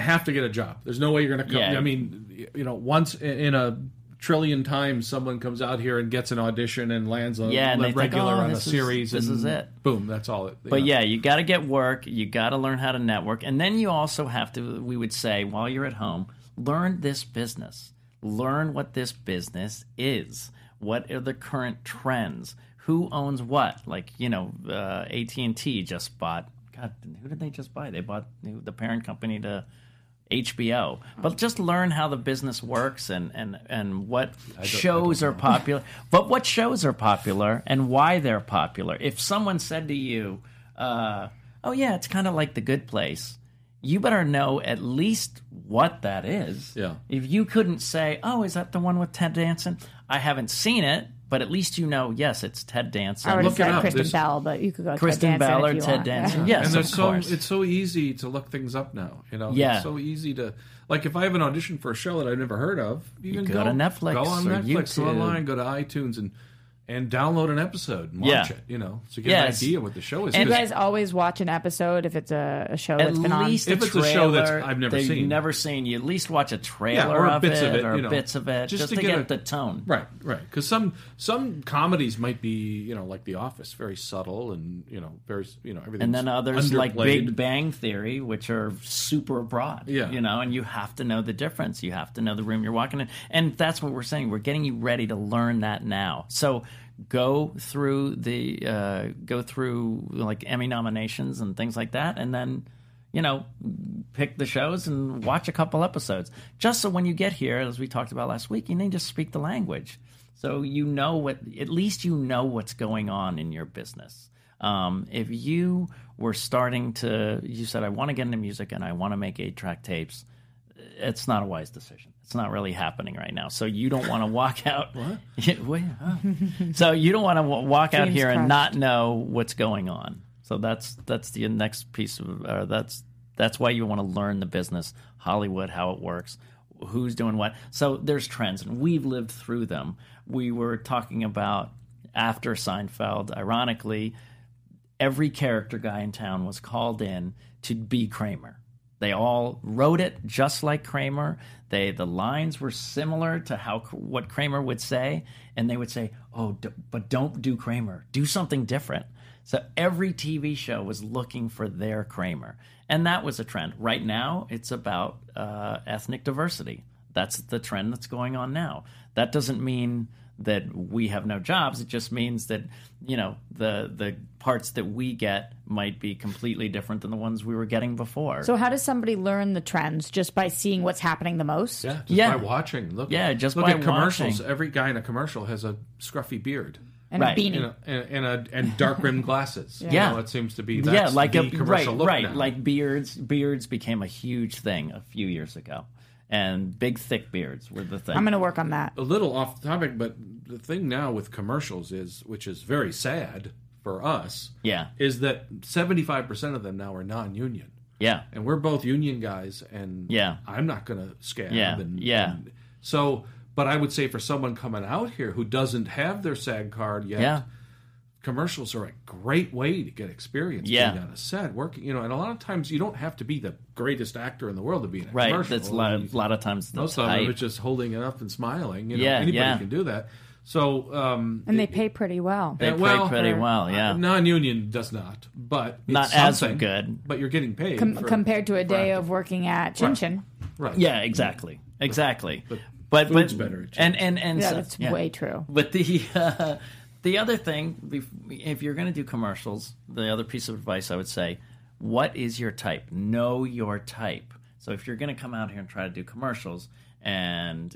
have to get a job. There's no way you're going to come. Yeah. I mean, once in a trillion times, someone comes out here and gets an audition and lands on a regular series. This is it. Boom, that's all. You got to get work. You got to learn how to network, and then you also have to. We would say while you're at home, learn this business. Learn what this business is. What are the current trends? Who owns what? AT&T just bought... God, who did they just buy? They bought the parent company to HBO. But just learn how the business works and what shows are popular. But what shows are popular and why they're popular. If someone said to you, it's kind of like The Good Place, you better know at least what that is. Yeah. If you couldn't say, is that the one with Ted Danson? I haven't seen it, but at least yes, it's Ted Danson. I would have said Kristen Bell, but you could go Kristen Bell or Ted Danson. Yeah. Yes, of course. It's so easy to look things up now. It's so easy to if I have an audition for a show that I've never heard of, you can go to Netflix, go on Netflix, go online, go to iTunes, and download an episode and watch it, to get an idea what the show is. And you guys always watch an episode if it's a show that's been on? At least if it's a show that I've never seen. You've never seen, you at least watch a trailer of it or bits of it just to get the tone. Right. Because some comedies might be, like The Office, very subtle and, very, everything's and then others underplayed. Like Big Bang Theory, which are super broad, and you have to know the difference. You have to know the room you're walking in. And that's what we're saying. We're getting you ready to learn that now. So... Go through like Emmy nominations and things like that, and then pick the shows and watch a couple episodes. Just so when you get here, as we talked about last week, you need to speak the language, so at least what's going on in your business. If you were starting to, you said I want to get into music and I want to make 8-track tapes. It's not a wise decision. It's not really happening right now. So you don't want to walk out. What? So you don't want to walk out here and not know what's going on. So that's the next piece of. That's why you want to learn the business, Hollywood, how it works, who's doing what. So there's trends, and we've lived through them. We were talking about after Seinfeld. Ironically, every character guy in town was called in to be Kramer. They all wrote it just like Kramer. The lines were similar to what Kramer would say, and they would say, "Oh, but don't do Kramer. Do something different." So every TV show was looking for their Kramer, and that was a trend. Right now, it's about ethnic diversity. That's the trend that's going on now. That doesn't mean that we have no jobs. It just means that, you know, the parts that we get might be completely different than the ones we were getting before. So how does somebody learn the trends? Just by seeing what's happening the most? Yeah, by watching. Look at commercials. Watching. Every guy in a commercial has a scruffy beard. And a beanie. And dark-rimmed glasses. Yeah. You know, it seems to be commercial look now. Like beards became a huge thing a few years ago. And big, thick beards were the thing. I'm going to work on that. A little off the topic, but the thing now with commercials is, which is very sad for us, is that 75% of them now are non-union. Yeah. And we're both union guys, and I'm not going to scab. Yeah. And so, but I would say for someone coming out here who doesn't have their SAG card yet, commercials are a great way to get experience being on a set, working, you know, and a lot of times you don't have to be the greatest actor in the world to be in a commercial. Right, that's a lot of times the most type. Of them it's just holding it up and smiling. You know, anybody can do that. So and they pay pretty well. They pay pretty well. Non-union does not, but it's not as good. But you're getting paid compared to a day of working at Chin Chin. Right. Yeah, exactly. But food's better. And so, that's way true. But the other thing, if you're going to do commercials, the other piece of advice I would say, what is your type? Know your type. So if you're going to come out here and try to do commercials and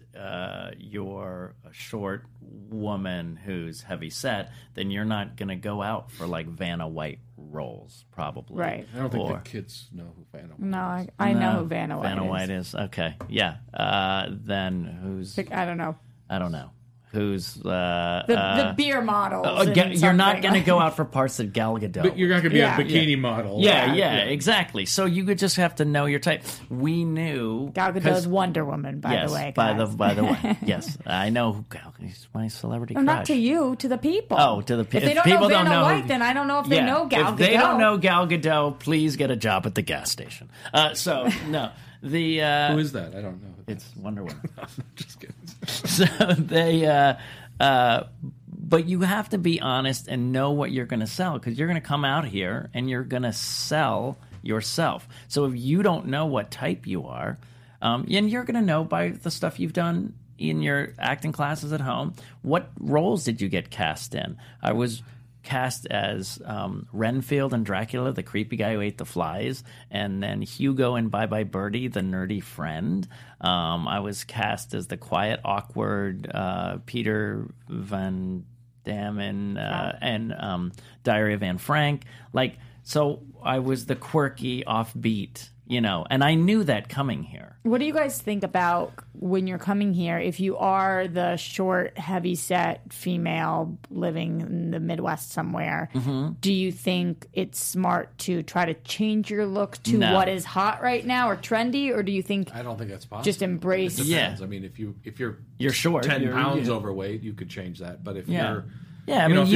you're a short woman who's heavy set, then you're not going to go out for like Vanna White roles, probably. Right. I don't think the kids know who Vanna White is. No, I know who Vanna White is. Okay. Yeah. Then who's... I don't know. Who's the beer models? You're not going to go out for parts of Gal Gadot. But you're not going to be a bikini model. Yeah, exactly. So you could just have to know your type. We knew Gal Gadot's Wonder Woman, by the way. By the way, yes, I know who Gal Gadot's my celebrity crush. Not to you, to the people. Oh, to the people. If they don't know Vanna White, then I don't know if they know Gal Gadot. If they don't know Gal Gadot, please get a job at the gas station. So no. Who is that? I don't know. It's Wonder Woman. Just kidding. So but you have to be honest and know what you're going to sell, because you're going to come out here and you're going to sell yourself. So if you don't know what type you are, and you're going to know by the stuff you've done in your acting classes at home, what roles did you get cast in? I was cast as Renfield and Dracula, the creepy guy who ate the flies, and then Hugo in Bye Bye Birdie, the nerdy friend. I was cast as the quiet, awkward Peter Van Damme and Diary of Anne Frank. Like, so I was the quirky, offbeat, you know, and I knew that coming here. What do you guys think about when you're coming here, if you are the short, heavy-set female living in the Midwest somewhere, do you think it's smart to try to change your look to what is hot right now or trendy, or do you think... I don't think that's possible. Just embrace... It depends. I mean, if you're short, 10 pounds overweight, you could change that. But if you're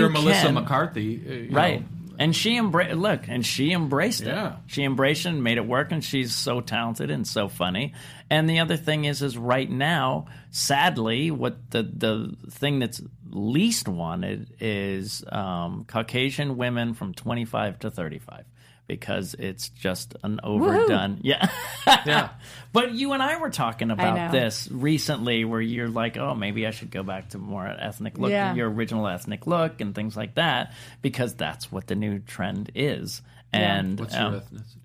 Melissa McCarthy... Right. And she embraced it. Yeah. She embraced it and made it work, and she's so talented and so funny. And the other thing is right now, sadly, what the thing that's least wanted is Caucasian women from 25 to 35, because it's just an overdone. Woo-hoo. Yeah. Yeah. But you and I were talking about this recently, where you're like, oh, maybe I should go back to more ethnic look, your original ethnic look and things like that, because that's what the new trend is. Yeah. And what's your ethnicity?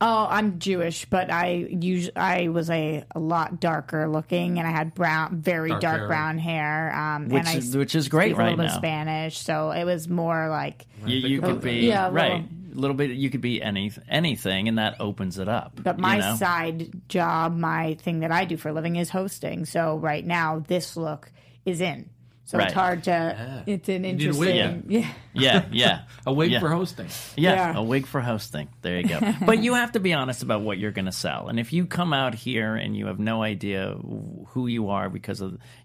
Oh, I'm Jewish, but I was a lot darker looking, and I had very dark brown hair, which is great right now. A little bit Spanish, so it was more like you could be right. A little bit, you could be anything, and that opens it up. But my side job, my thing that I do for a living is hosting. So right now, this look is in. So it's hard to. Yeah. It's an interesting. Yeah. A wig for hosting. Yeah, a wig for hosting. There you go. But you have to be honest about what you're going to sell. And if you come out here and you have no idea who you are,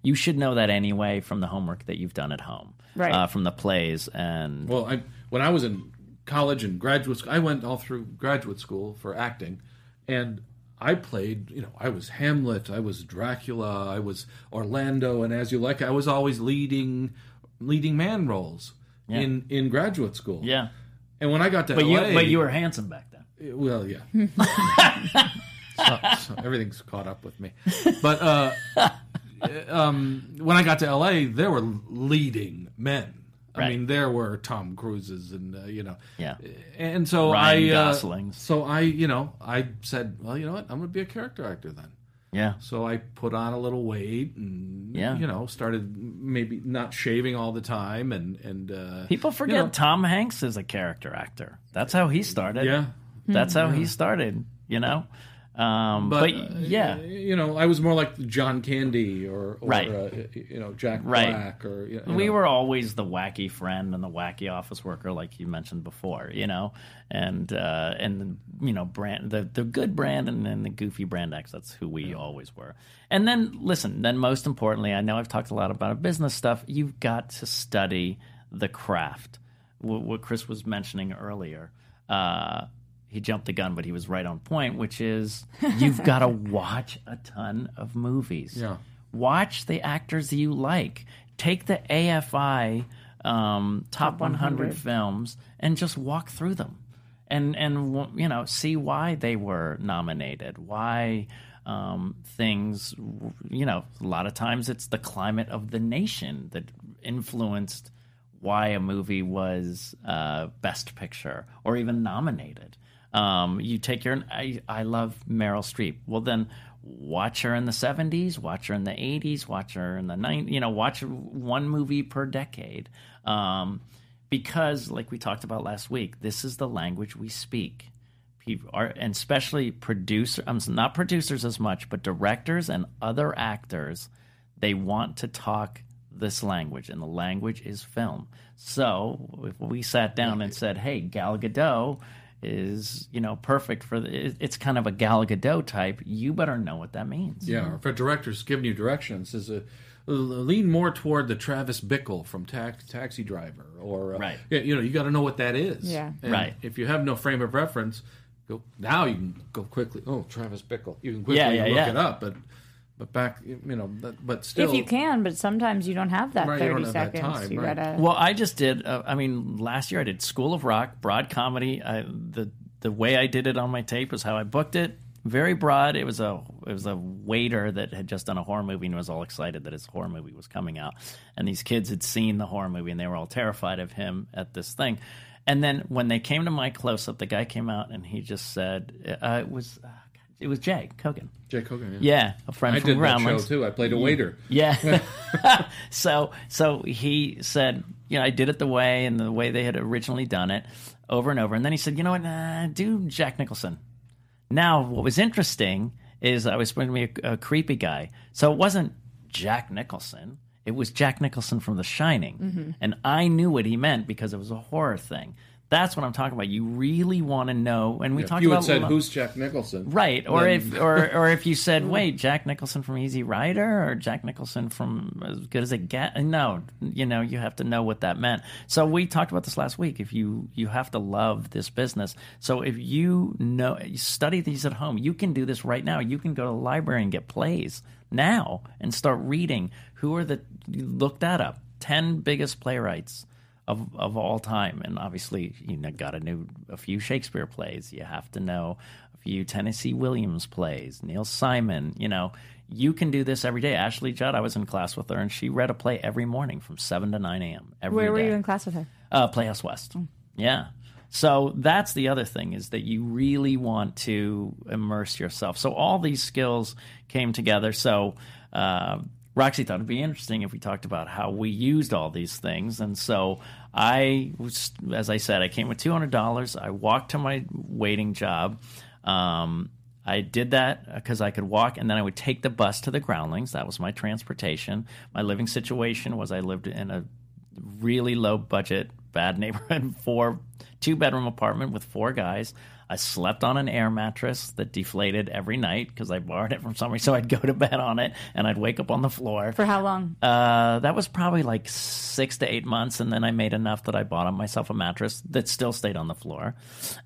you should know that anyway from the homework that you've done at home, right? From the plays and. Well, when I was in college and graduate school, I went all through graduate school for acting, And I played, you know, I was Hamlet, I was Dracula, I was Orlando, and as you like, I was always leading man roles in graduate school. Yeah. And when I got to LA... But you were handsome back then. Well, yeah. So everything's caught up with me. But when I got to LA, there were leading men. Right. I mean, there were Tom Cruises and, And so Ryan Goslings. So I said, well, you know what? I'm going to be a character actor then. Yeah. So I put on a little weight and, started maybe not shaving all the time. And people forget Tom Hanks is a character actor. That's how he started. Yeah. That's how he started, I was more like John Candy or Jack Black or we were always the wacky friend and the wacky office worker, like you mentioned before, and brand the good brand and then the goofy brand X. That's who we always were. And then listen, most importantly, I know I've talked a lot about business stuff. You've got to study the craft. What Chris was mentioning earlier. He jumped the gun, but he was right on point, which is you've got to watch a ton of movies. Yeah. Watch the actors you like. Take the AFI top 100 films and just walk through them and see why they were nominated, why things, a lot of times it's the climate of the nation that influenced why a movie was Best Picture or even nominated. I love Meryl Streep. Well, then watch her in the 70s, watch her in the 80s, watch her in the 90s, watch one movie per decade. Because like we talked about last week, this is the language we speak. People are, and especially not producers as much, but directors and other actors, they want to talk this language, and the language is film. So if we sat down and said, hey, Gal Gadot is perfect for it's kind of a Gal Gadot type, you better know what that means. Yeah, or if a director's giving you directions, is lean more toward the Travis Bickle from Taxi Driver, or you got to know what that is. Yeah, and if you have no frame of reference, now you can go quickly. Oh, Travis Bickle, you can quickly look it up, but back but still, if you can, but sometimes you don't have that 30 seconds. Well, I just did. Last year I did School of Rock, broad comedy. The way I did it on my tape was how I booked it. Very broad. It was a waiter that had just done a horror movie and was all excited that his horror movie was coming out. And these kids had seen the horror movie and they were all terrified of him at this thing. And then when they came to my close-up, the guy came out and he just said, it was Jay Kogan. Jay Kogan, yeah. A friend from Groundlings. I did that show, too. I played a waiter. Yeah. So he said, I did it the way they had originally done it over and over. And then he said, you know what, do Jack Nicholson. Now, what was interesting is I was supposed to be a creepy guy. So it wasn't Jack Nicholson. It was Jack Nicholson from The Shining. Mm-hmm. And I knew what he meant because it was a horror thing. That's what I'm talking about. You really want to know, and we talked about. You had said, "Who's Jack Nicholson?" Right, or if you said, "Wait, Jack Nicholson from Easy Rider, or Jack Nicholson from As Good as It Gets." No, you have to know what that meant. So we talked about this last week. If you have to love this business, so if you study these at home, you can do this right now. You can go to the library and get plays now and start reading. Look that up. 10 biggest playwrights. Of all time, and obviously got to know a few Shakespeare plays. You have to know a few Tennessee Williams plays, Neil Simon. You can do this every day. Ashley Judd, I was in class with her, and she read a play every morning from 7 to 9 a.m. every day. Where were you in class with her? Playhouse West. Mm. Yeah. So that's the other thing, is that you really want to immerse yourself. So all these skills came together. So. Roxy thought it'd be interesting if we talked about how we used all these things. And so as I said, I came with $200. I walked to my waiting job. I did that because I could walk, and then I would take the bus to the Groundlings. That was my transportation. My living situation was I lived in a really low budget, bad neighborhood, 4 two-bedroom apartment with four guys. I slept on an air mattress that deflated every night because I borrowed it from somebody. So I'd go to bed on it and I'd wake up on the floor. For how long? That was probably like 6 to 8 months. And then I made enough that I bought myself a mattress that still stayed on the floor.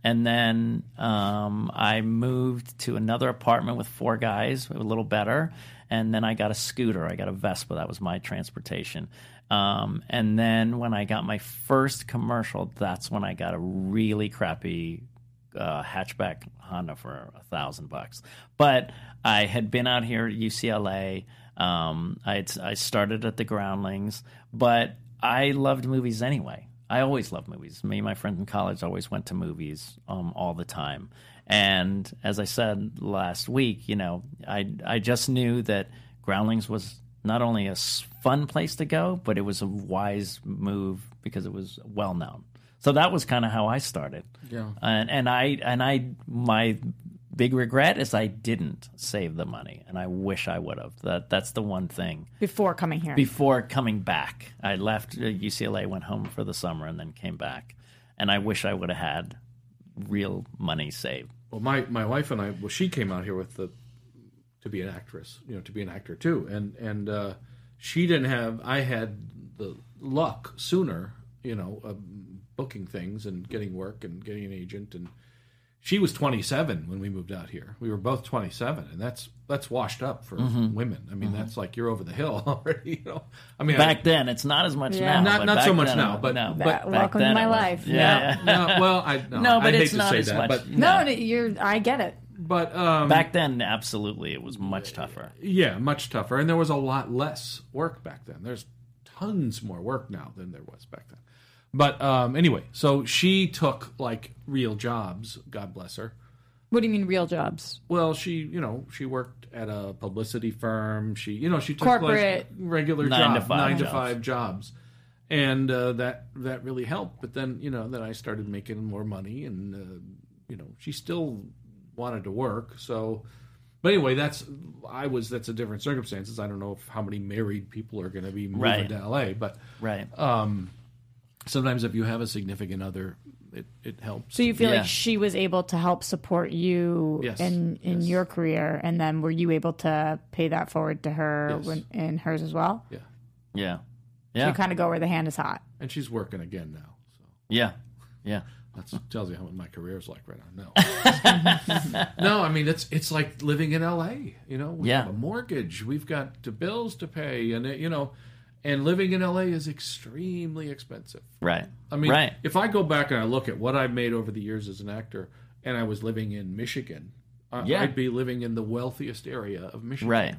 And then I moved to another apartment with four guys, a little better. And then I got a scooter. I got a Vespa. That was my transportation. And then when I got my first commercial, that's when I got a really crappy hatchback Honda for $1,000, but I had been out here at UCLA. I started at the Groundlings, but I loved movies anyway. I always loved movies. Me and my friends in college always went to movies all the time. And as I said last week, you know, I just knew that Groundlings was not only a fun place to go, but it was a wise move because it was well known. So that was kind of how I started. Yeah. And I my big regret is I didn't save the money, and I wish I would have. That's the one thing. Before coming here. Before coming back. I left UCLA, went home for the summer, and then came back. And I wish I would have had real money saved. Well, my wife and I, well, she came out here with to be an actress, you know, to be an actor too. And she didn't have, I had the luck sooner, you know, booking things and getting work and getting an agent. And she was 27 when we moved out here. We were both 27, and that's washed up for women. I mean, that's like you're over the hill already, you know. I mean, back then it's not as much now. Not so much then, now, but no. But welcome to my life. Yeah. But it's not as much. But no, you're. I get it. But back then, absolutely, it was much tougher. Yeah, much tougher, and there was a lot less work back then. There's tons more work now than there was back then. But anyway, so she took, like, real jobs, God bless her. What do you mean real jobs? Well, she worked at a publicity firm. She took corporate, like, regular jobs, 9 to 5 jobs. And that really helped. But then, then I started making more money. And, she still wanted to work. So, but anyway, that's a different circumstances. I don't know how many married people are going to be moving to L.A. But, right. Sometimes if you have a significant other, it helps. So you feel like she was able to help support you in your career, and then were you able to pay that forward to her in hers as well? Yeah. So you kind of go where the hand is hot. And she's working again now. So. Yeah. That tells you how my career's like right now. No. No, I mean, it's like living in L.A., you know? We have a mortgage. We've got bills to pay, and, and living in LA is extremely expensive. Right. I mean, if I go back and I look at what I've made over the years as an actor, and I was living in Michigan, I'd be living in the wealthiest area of Michigan. Right.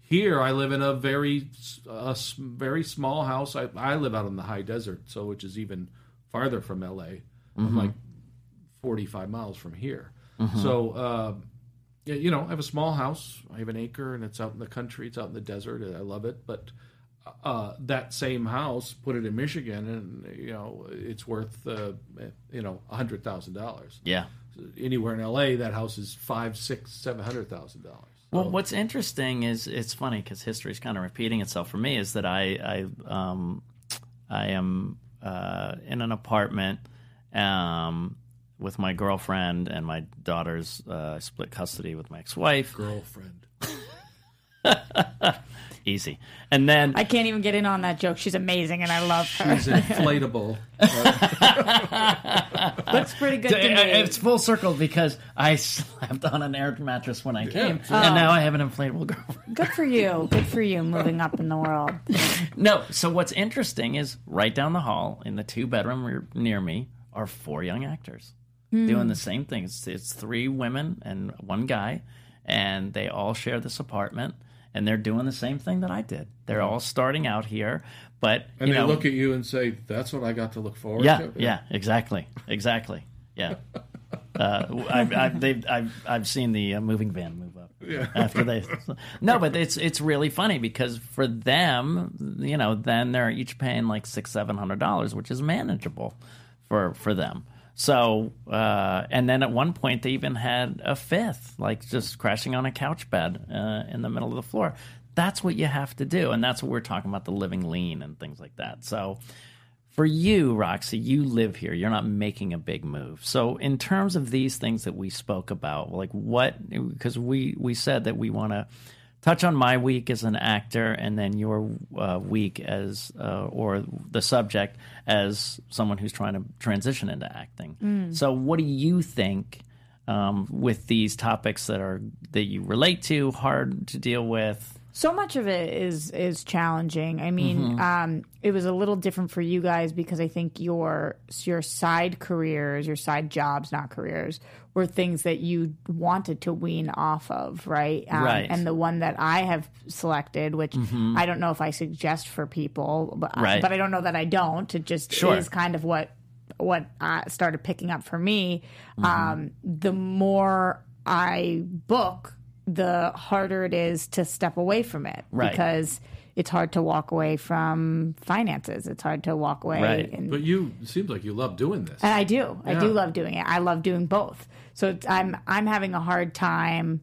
Here, I live in a very small house. I live out in the high desert, which is even farther from LA. I'm like 45 miles from here. So, I have a small house. I have an acre, and it's out in the country. It's out in the desert, and I love it, but. That same house, put it in Michigan, and it's worth $100,000. Yeah, anywhere in LA, that house is $500,000, $600,000, $700,000. Well, what's interesting is it's funny because history is kind of repeating itself for me. Is that I am in an apartment with my girlfriend and my daughter's split custody with my ex-wife. Girlfriend. Easy. And then I can't even get in on that joke. She's amazing, and I love her. She's inflatable. Looks pretty good to me. It's full circle because I slept on an air mattress when I came, and now I have an inflatable girlfriend. Good for you. Good for you, moving up in the world. No, so what's interesting is right down the hall in the two-bedroom near me are four young actors doing the same thing. It's three women and one guy, and they all share this apartment. And they're doing the same thing that I did. They're all starting out here, but and they look at you and say, "That's what I got to look forward to." Yeah, exactly. Yeah, I've seen the moving van move up after they. No, but it's really funny because for them, then they're each paying like $600-$700, which is manageable for them. So, and then at one point they even had a fifth, like just crashing on a couch bed in the middle of the floor. That's what you have to do. And that's what we're talking about, the living lean and things like that. So For you, Roxy, you live here. You're not making a big move. So in terms of these things that we spoke about, like what, because we said that we want to touch on my week as an actor and then your week as, or the subject as someone who's trying to transition into acting. So what do you think with these topics that you relate to, hard to deal with? So much of it is challenging. I mean, it was a little different for you guys because I think your side careers, your side jobs, not careers, were things that you wanted to wean off of, right? Right. And the one that I have selected, which I don't know if I suggest for people, but I don't know that I don't. It just is kind of what started picking up for me. The more I book, the harder it is to step away from it because it's hard to walk away from finances. It's hard to walk away. But it seems like you love doing this. And I do. Yeah. I do love doing it. I love doing both. So I'm having a hard time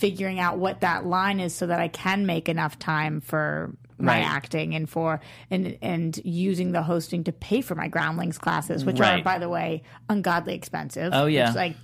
figuring out what that line is so that I can make enough time for my acting and for using the hosting to pay for my Groundlings classes, which are, by the way, ungodly expensive. Oh, yeah. It's like,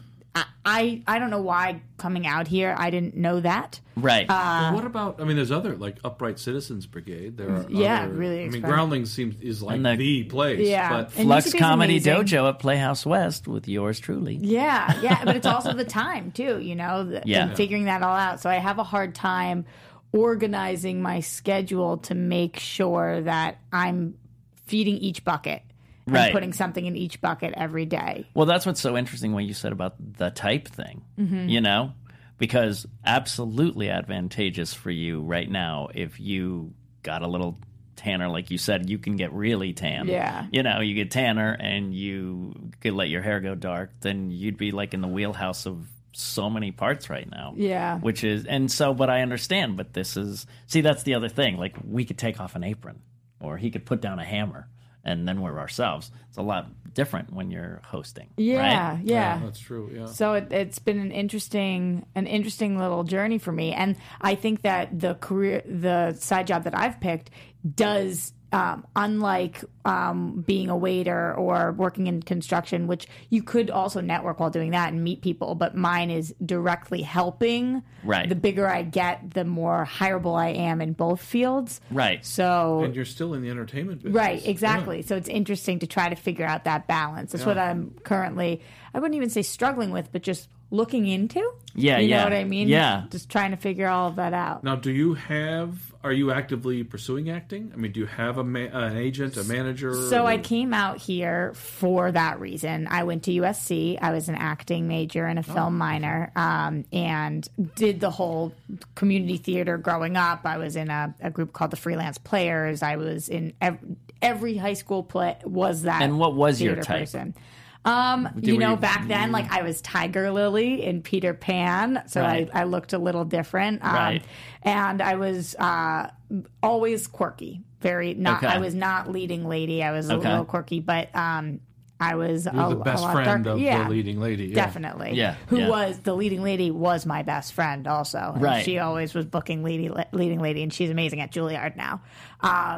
I don't know why coming out here I didn't know that. Right. Well, what about? I mean, there's other like Upright Citizens Brigade. There are really. I mean, Groundlings is like the place. Yeah. But Flux Comedy Dojo at Playhouse West with yours truly. Yeah, yeah, but it's also the time too. You know, and figuring that all out. So I have a hard time organizing my schedule to make sure that I'm feeding each bucket. Right. And putting something in each bucket every day. Well, that's what's so interesting when you said about the type thing, you know, because absolutely advantageous for you right now. If you got a little tanner, like you said, you can get really tan. Yeah. You know, you get tanner and you could let your hair go dark, then you'd be like in the wheelhouse of so many parts right now. Yeah. Which is, and so, but I understand, but this is, see, that's the other thing. Like we could take off an apron or he could put down a hammer. And then we're ourselves. It's a lot different when you're hosting. Yeah, right? Yeah, that's true. Yeah. So it's been an interesting little journey for me, and I think that the side job that I've picked does. Unlike being a waiter or working in construction, which you could also network while doing that and meet people, but mine is directly helping. Right. The bigger I get, the more hireable I am in both fields. Right. So. And you're still in the entertainment business. Right, exactly. Yeah. So it's interesting to try to figure out that balance. That's what I'm currently, I wouldn't even say struggling with, but just looking into. Yeah, you know what I mean? Yeah. Just trying to figure all of that out. Now, are you actively pursuing acting? I mean, do you have an agent, a manager? So I came out here for that reason. I went to USC. I was an acting major and a film minor, and did the whole community theater growing up. I was in a group called the Freelance Players. I was in every high school play was that. And what was your type? Person. Back then, like I was Tiger Lily in Peter Pan, so I looked a little different. And I was always quirky, very not. Okay. I was not leading lady. I was a little quirky, but I was You're the best a lot friend darker. Of the leading lady, definitely. Yeah, who was the leading lady was my best friend also. And she always was booking leading lady, and she's amazing at Juilliard now.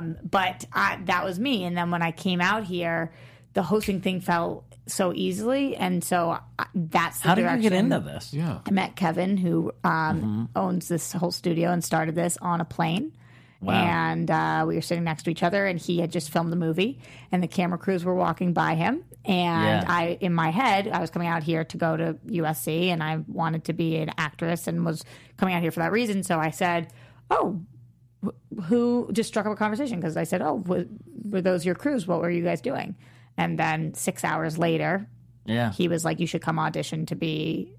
But that was me, and then when I came out here, the hosting thing fell. So easily, and so that's the direction. How did you get into this? Yeah, I met Kevin, who owns this whole studio and started this on a plane. Wow. And we were sitting next to each other, and he had just filmed the movie, and the camera crews were walking by him. And in my head, I was coming out here to go to USC, and I wanted to be an actress, and was coming out here for that reason. So I said, "Oh." Who just struck up a conversation because I said, "Oh, were those your crews? What were you guys doing?" And then 6 hours later, he was like, you should come audition to be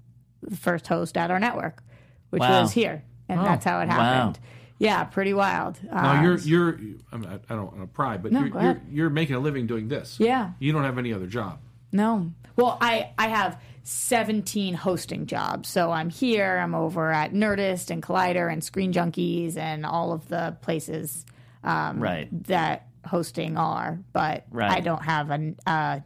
the first host at our network, which was here. And that's how it happened. Wow. Yeah, pretty wild. Now, you're I don't want to pry, but no, you're making a living doing this. Yeah. You don't have any other job. No. Well, I have 17 hosting jobs. So I'm here. I'm over at Nerdist and Collider and Screen Junkies and all of the places that hosting are, but I don't have a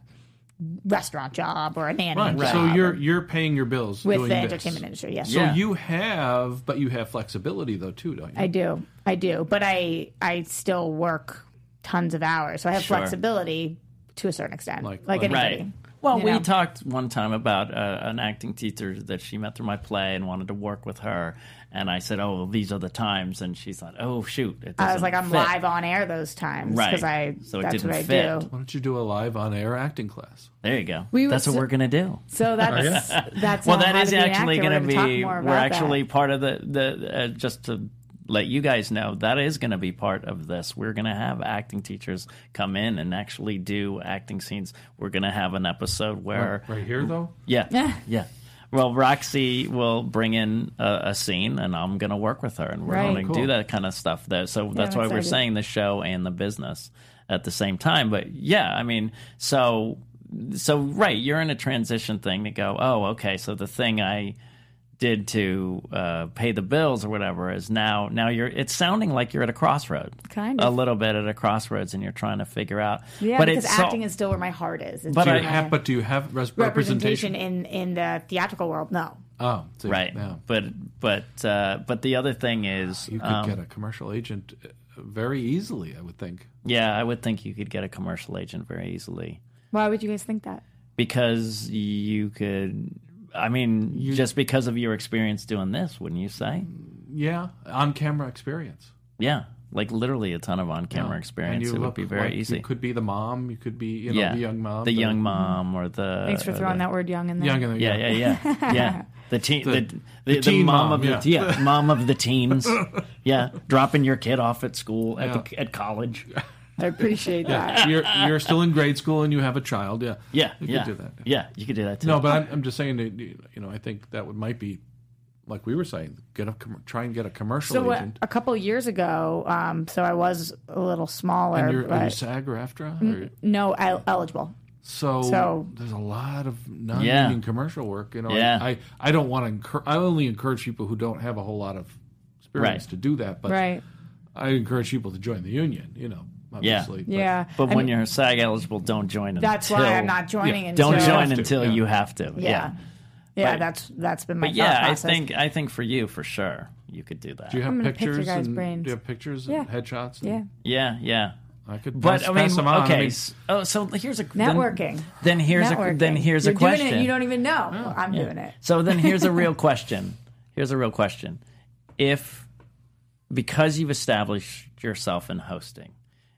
restaurant job or an animal job. So you're paying your bills with the entertainment industry, yes. So you have flexibility though too, don't you? I do. But I still work tons of hours. So I have flexibility to a certain extent, like anybody. Right. Well, we talked one time about an acting teacher that she met through my play and wanted to work with her. And I said, oh, well, these are the times. And she's like, oh, shoot. I was like, I'm live on air those times. Right. So that's what I do. Why don't you do a live on air acting class? There you go. That's what we're going to do. So that's... Well, that is actually going to be... We're actually part of the just to... let you guys know that is going to be part of this. We're going to have acting teachers come in and actually do acting scenes. We're going to have an episode where... Right here, though? Yeah. Well, Roxy will bring in a scene, and I'm going to work with her, and we're going to do that kind of stuff there. So that's why we're saying the show and the business at the same time. But, yeah, I mean, so right, you're in a transition thing to go, oh, okay, so the thing I... did to pay the bills or whatever is now you're, it's sounding like you're at a crossroad, kind of a little bit at a crossroads, and you're trying to figure out. Yeah, but because acting is still where my heart is. But do you have representation in the theatrical world? No. Oh, so right. Yeah. But the other thing is, you could get a commercial agent very easily. I would think. Yeah, I would think you could get a commercial agent very easily. Why would you guys think that? Because you could. I mean, just because of your experience doing this, wouldn't you say? Yeah, on-camera experience. Yeah, like literally a ton of on-camera experience. It would be very easy. You could be the mom. You could be, the young mom. The young mom or the... Thanks for throwing that word young in there. Young in there, yeah. The mom of the teens. Yeah, dropping your kid off at school, at college. I appreciate that. You're still in grade school and you have a child. Yeah. Yeah. You could do that. Yeah, you could do that too. No, but I'm just saying that, I think that might be, like we were saying, try and get a commercial agent. A couple of years ago, so I was a little smaller. And are you SAG or AFTRA? No, eligible. So there's a lot of non-union commercial work. I don't want to. I only encourage people who don't have a whole lot of experience to do that. But I encourage people to join the union. Obviously, but when you're SAG eligible, don't join. That's why I'm not joining. Don't join until you have to. Yeah. But, that's been my process. I think for you, for sure, you could do that. Do you have pictures? Do you have pictures and headshots? Yeah. I could pass them on. Okay. So here's a networking. Then here's a question. Doing it, you don't even know. Oh, well, I'm doing it. So then here's a real question. If because you've established yourself in hosting.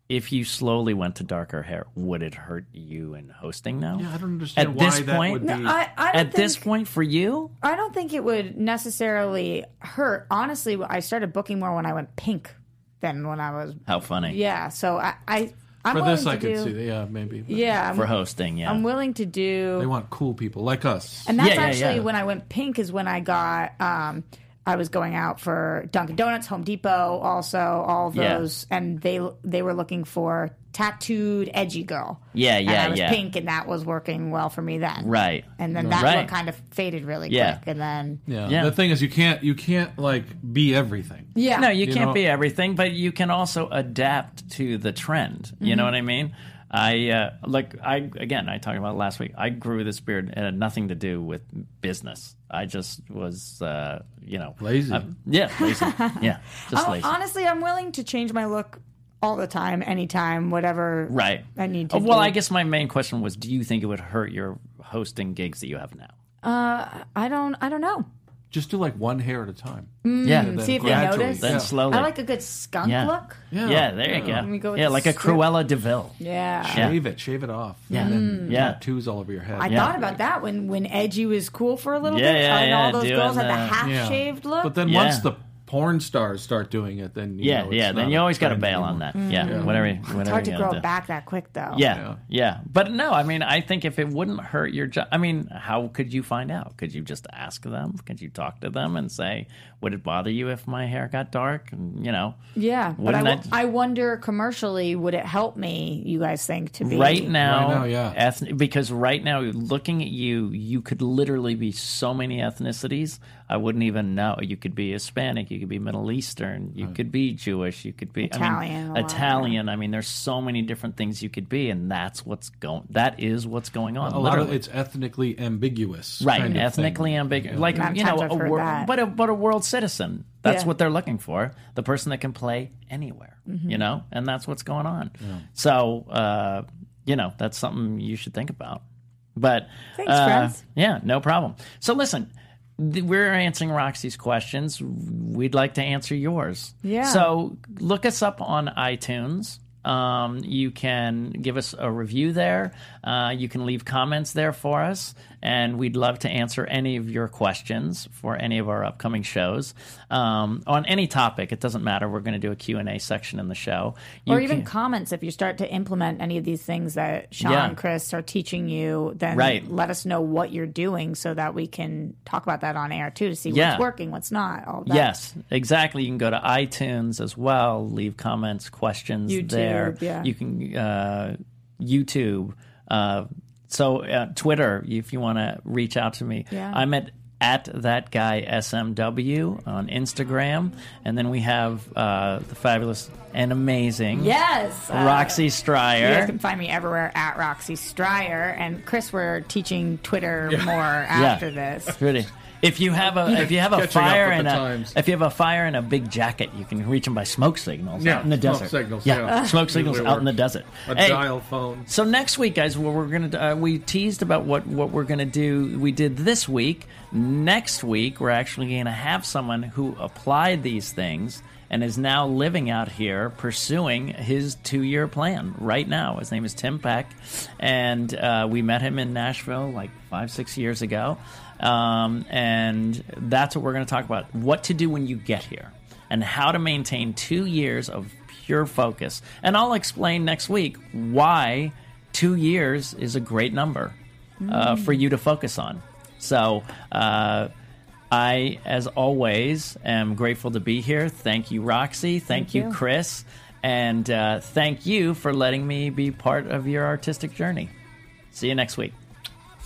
If you slowly went to darker hair, would it hurt you in hosting now? Yeah, I don't understand why that would be. At this point for you? I don't think it would necessarily hurt. Honestly, I started booking more when I went pink than when I was... How funny. Yeah, so I'm willing to do... For this I could see, maybe. But. Yeah. For hosting, I'm willing to do... They want cool people like us. And that's when I went pink is when I got... I was going out for Dunkin' Donuts, Home Depot, also all of those, and they were looking for tattooed, edgy girl. And I was pink, and that was working well for me then. Right, and then that look kind of faded really quick, and then the thing is you can't like be everything. Yeah, no, you can't be everything, but you can also adapt to the trend. You know what I mean? I talked about it last week. I grew this beard and had nothing to do with business. I just was, lazy. Lazy. Yeah, just lazy. Honestly, I'm willing to change my look all the time, anytime, whatever I need to do. Well, I guess my main question was, do you think it would hurt your hosting gigs that you have now? I don't know. Just do like one hair at a time. Yeah. See if they notice. Then slowly. I like a good skunk look. Yeah, there you go. Let me go with like a Cruella de Vil. Yeah. Shave it off. Yeah. And then tattoos all over your head. I thought about that when edgy was cool for a little bit. All those girls had the half-shaved look. But then once the porn stars start doing it, then then you always got to bail on that. Yeah. Whatever. It's hard to grow back that quick, though. Yeah. But no, I mean, I think if it wouldn't hurt your job, I mean, how could you find out? Could you just ask them? Could you talk to them and say, would it bother you if my hair got dark? And, Yeah, but I wonder commercially, would it help me? You guys think to be right now? Yeah, because right now, looking at you, you could literally be so many ethnicities. I wouldn't even know. You could be Hispanic. You could be Middle Eastern. You could be Jewish. You could be Italian. I mean, there's so many different things you could be, and that's what's going. That is what's going on. A lot of it's ethnically ambiguous. Right, kind of ethnically ambiguous. Like but a world citizen. That's what they're looking for. The person that can play anywhere. Mm-hmm. You know, and that's what's going on. Yeah. So, you know, that's something you should think about. But thanks, friends. Yeah, no problem. So listen. We're answering Roxy's questions. We'd like to answer yours. Yeah. So look us up on iTunes. You can give us a review there. You can leave comments there for us. And we'd love to answer any of your questions for any of our upcoming shows. On any topic, it doesn't matter. We're going to do a Q&A section in the show. Or even comments. If you start to implement any of these things that Sean and Chris are teaching you, then let us know what you're doing so that we can talk about that on air, too, to see what's working, what's not, all that. Yes, exactly. You can go to iTunes as well. Leave comments, questions there. Yeah. You can YouTube. So Twitter, if you want to reach out to me, I'm at thatguysmw on Instagram, and then we have the fabulous and amazing Roxy Stryer. You guys can find me everywhere at Roxy Stryer, and Chris, we're teaching Twitter more after this. Really. If you have a fire and a big jacket, you can reach them by smoke signals out in the desert. Smoke signals out in the desert. A dial phone. So next week, guys, we're gonna we teased about what we're gonna do. We did this week. Next week, we're actually gonna have someone who applied these things and is now living out here pursuing his 2-year plan right now. His name is Tim Peck, and we met him in Nashville like 5-6 years ago. And that's what we're going to talk about. What to do when you get here and how to maintain 2 years of pure focus. And I'll explain next week why 2 years is a great number for you to focus on. So I, as always, am grateful to be here. Thank you, Roxy. Thank you, Chris. And thank you for letting me be part of your artistic journey. See you next week.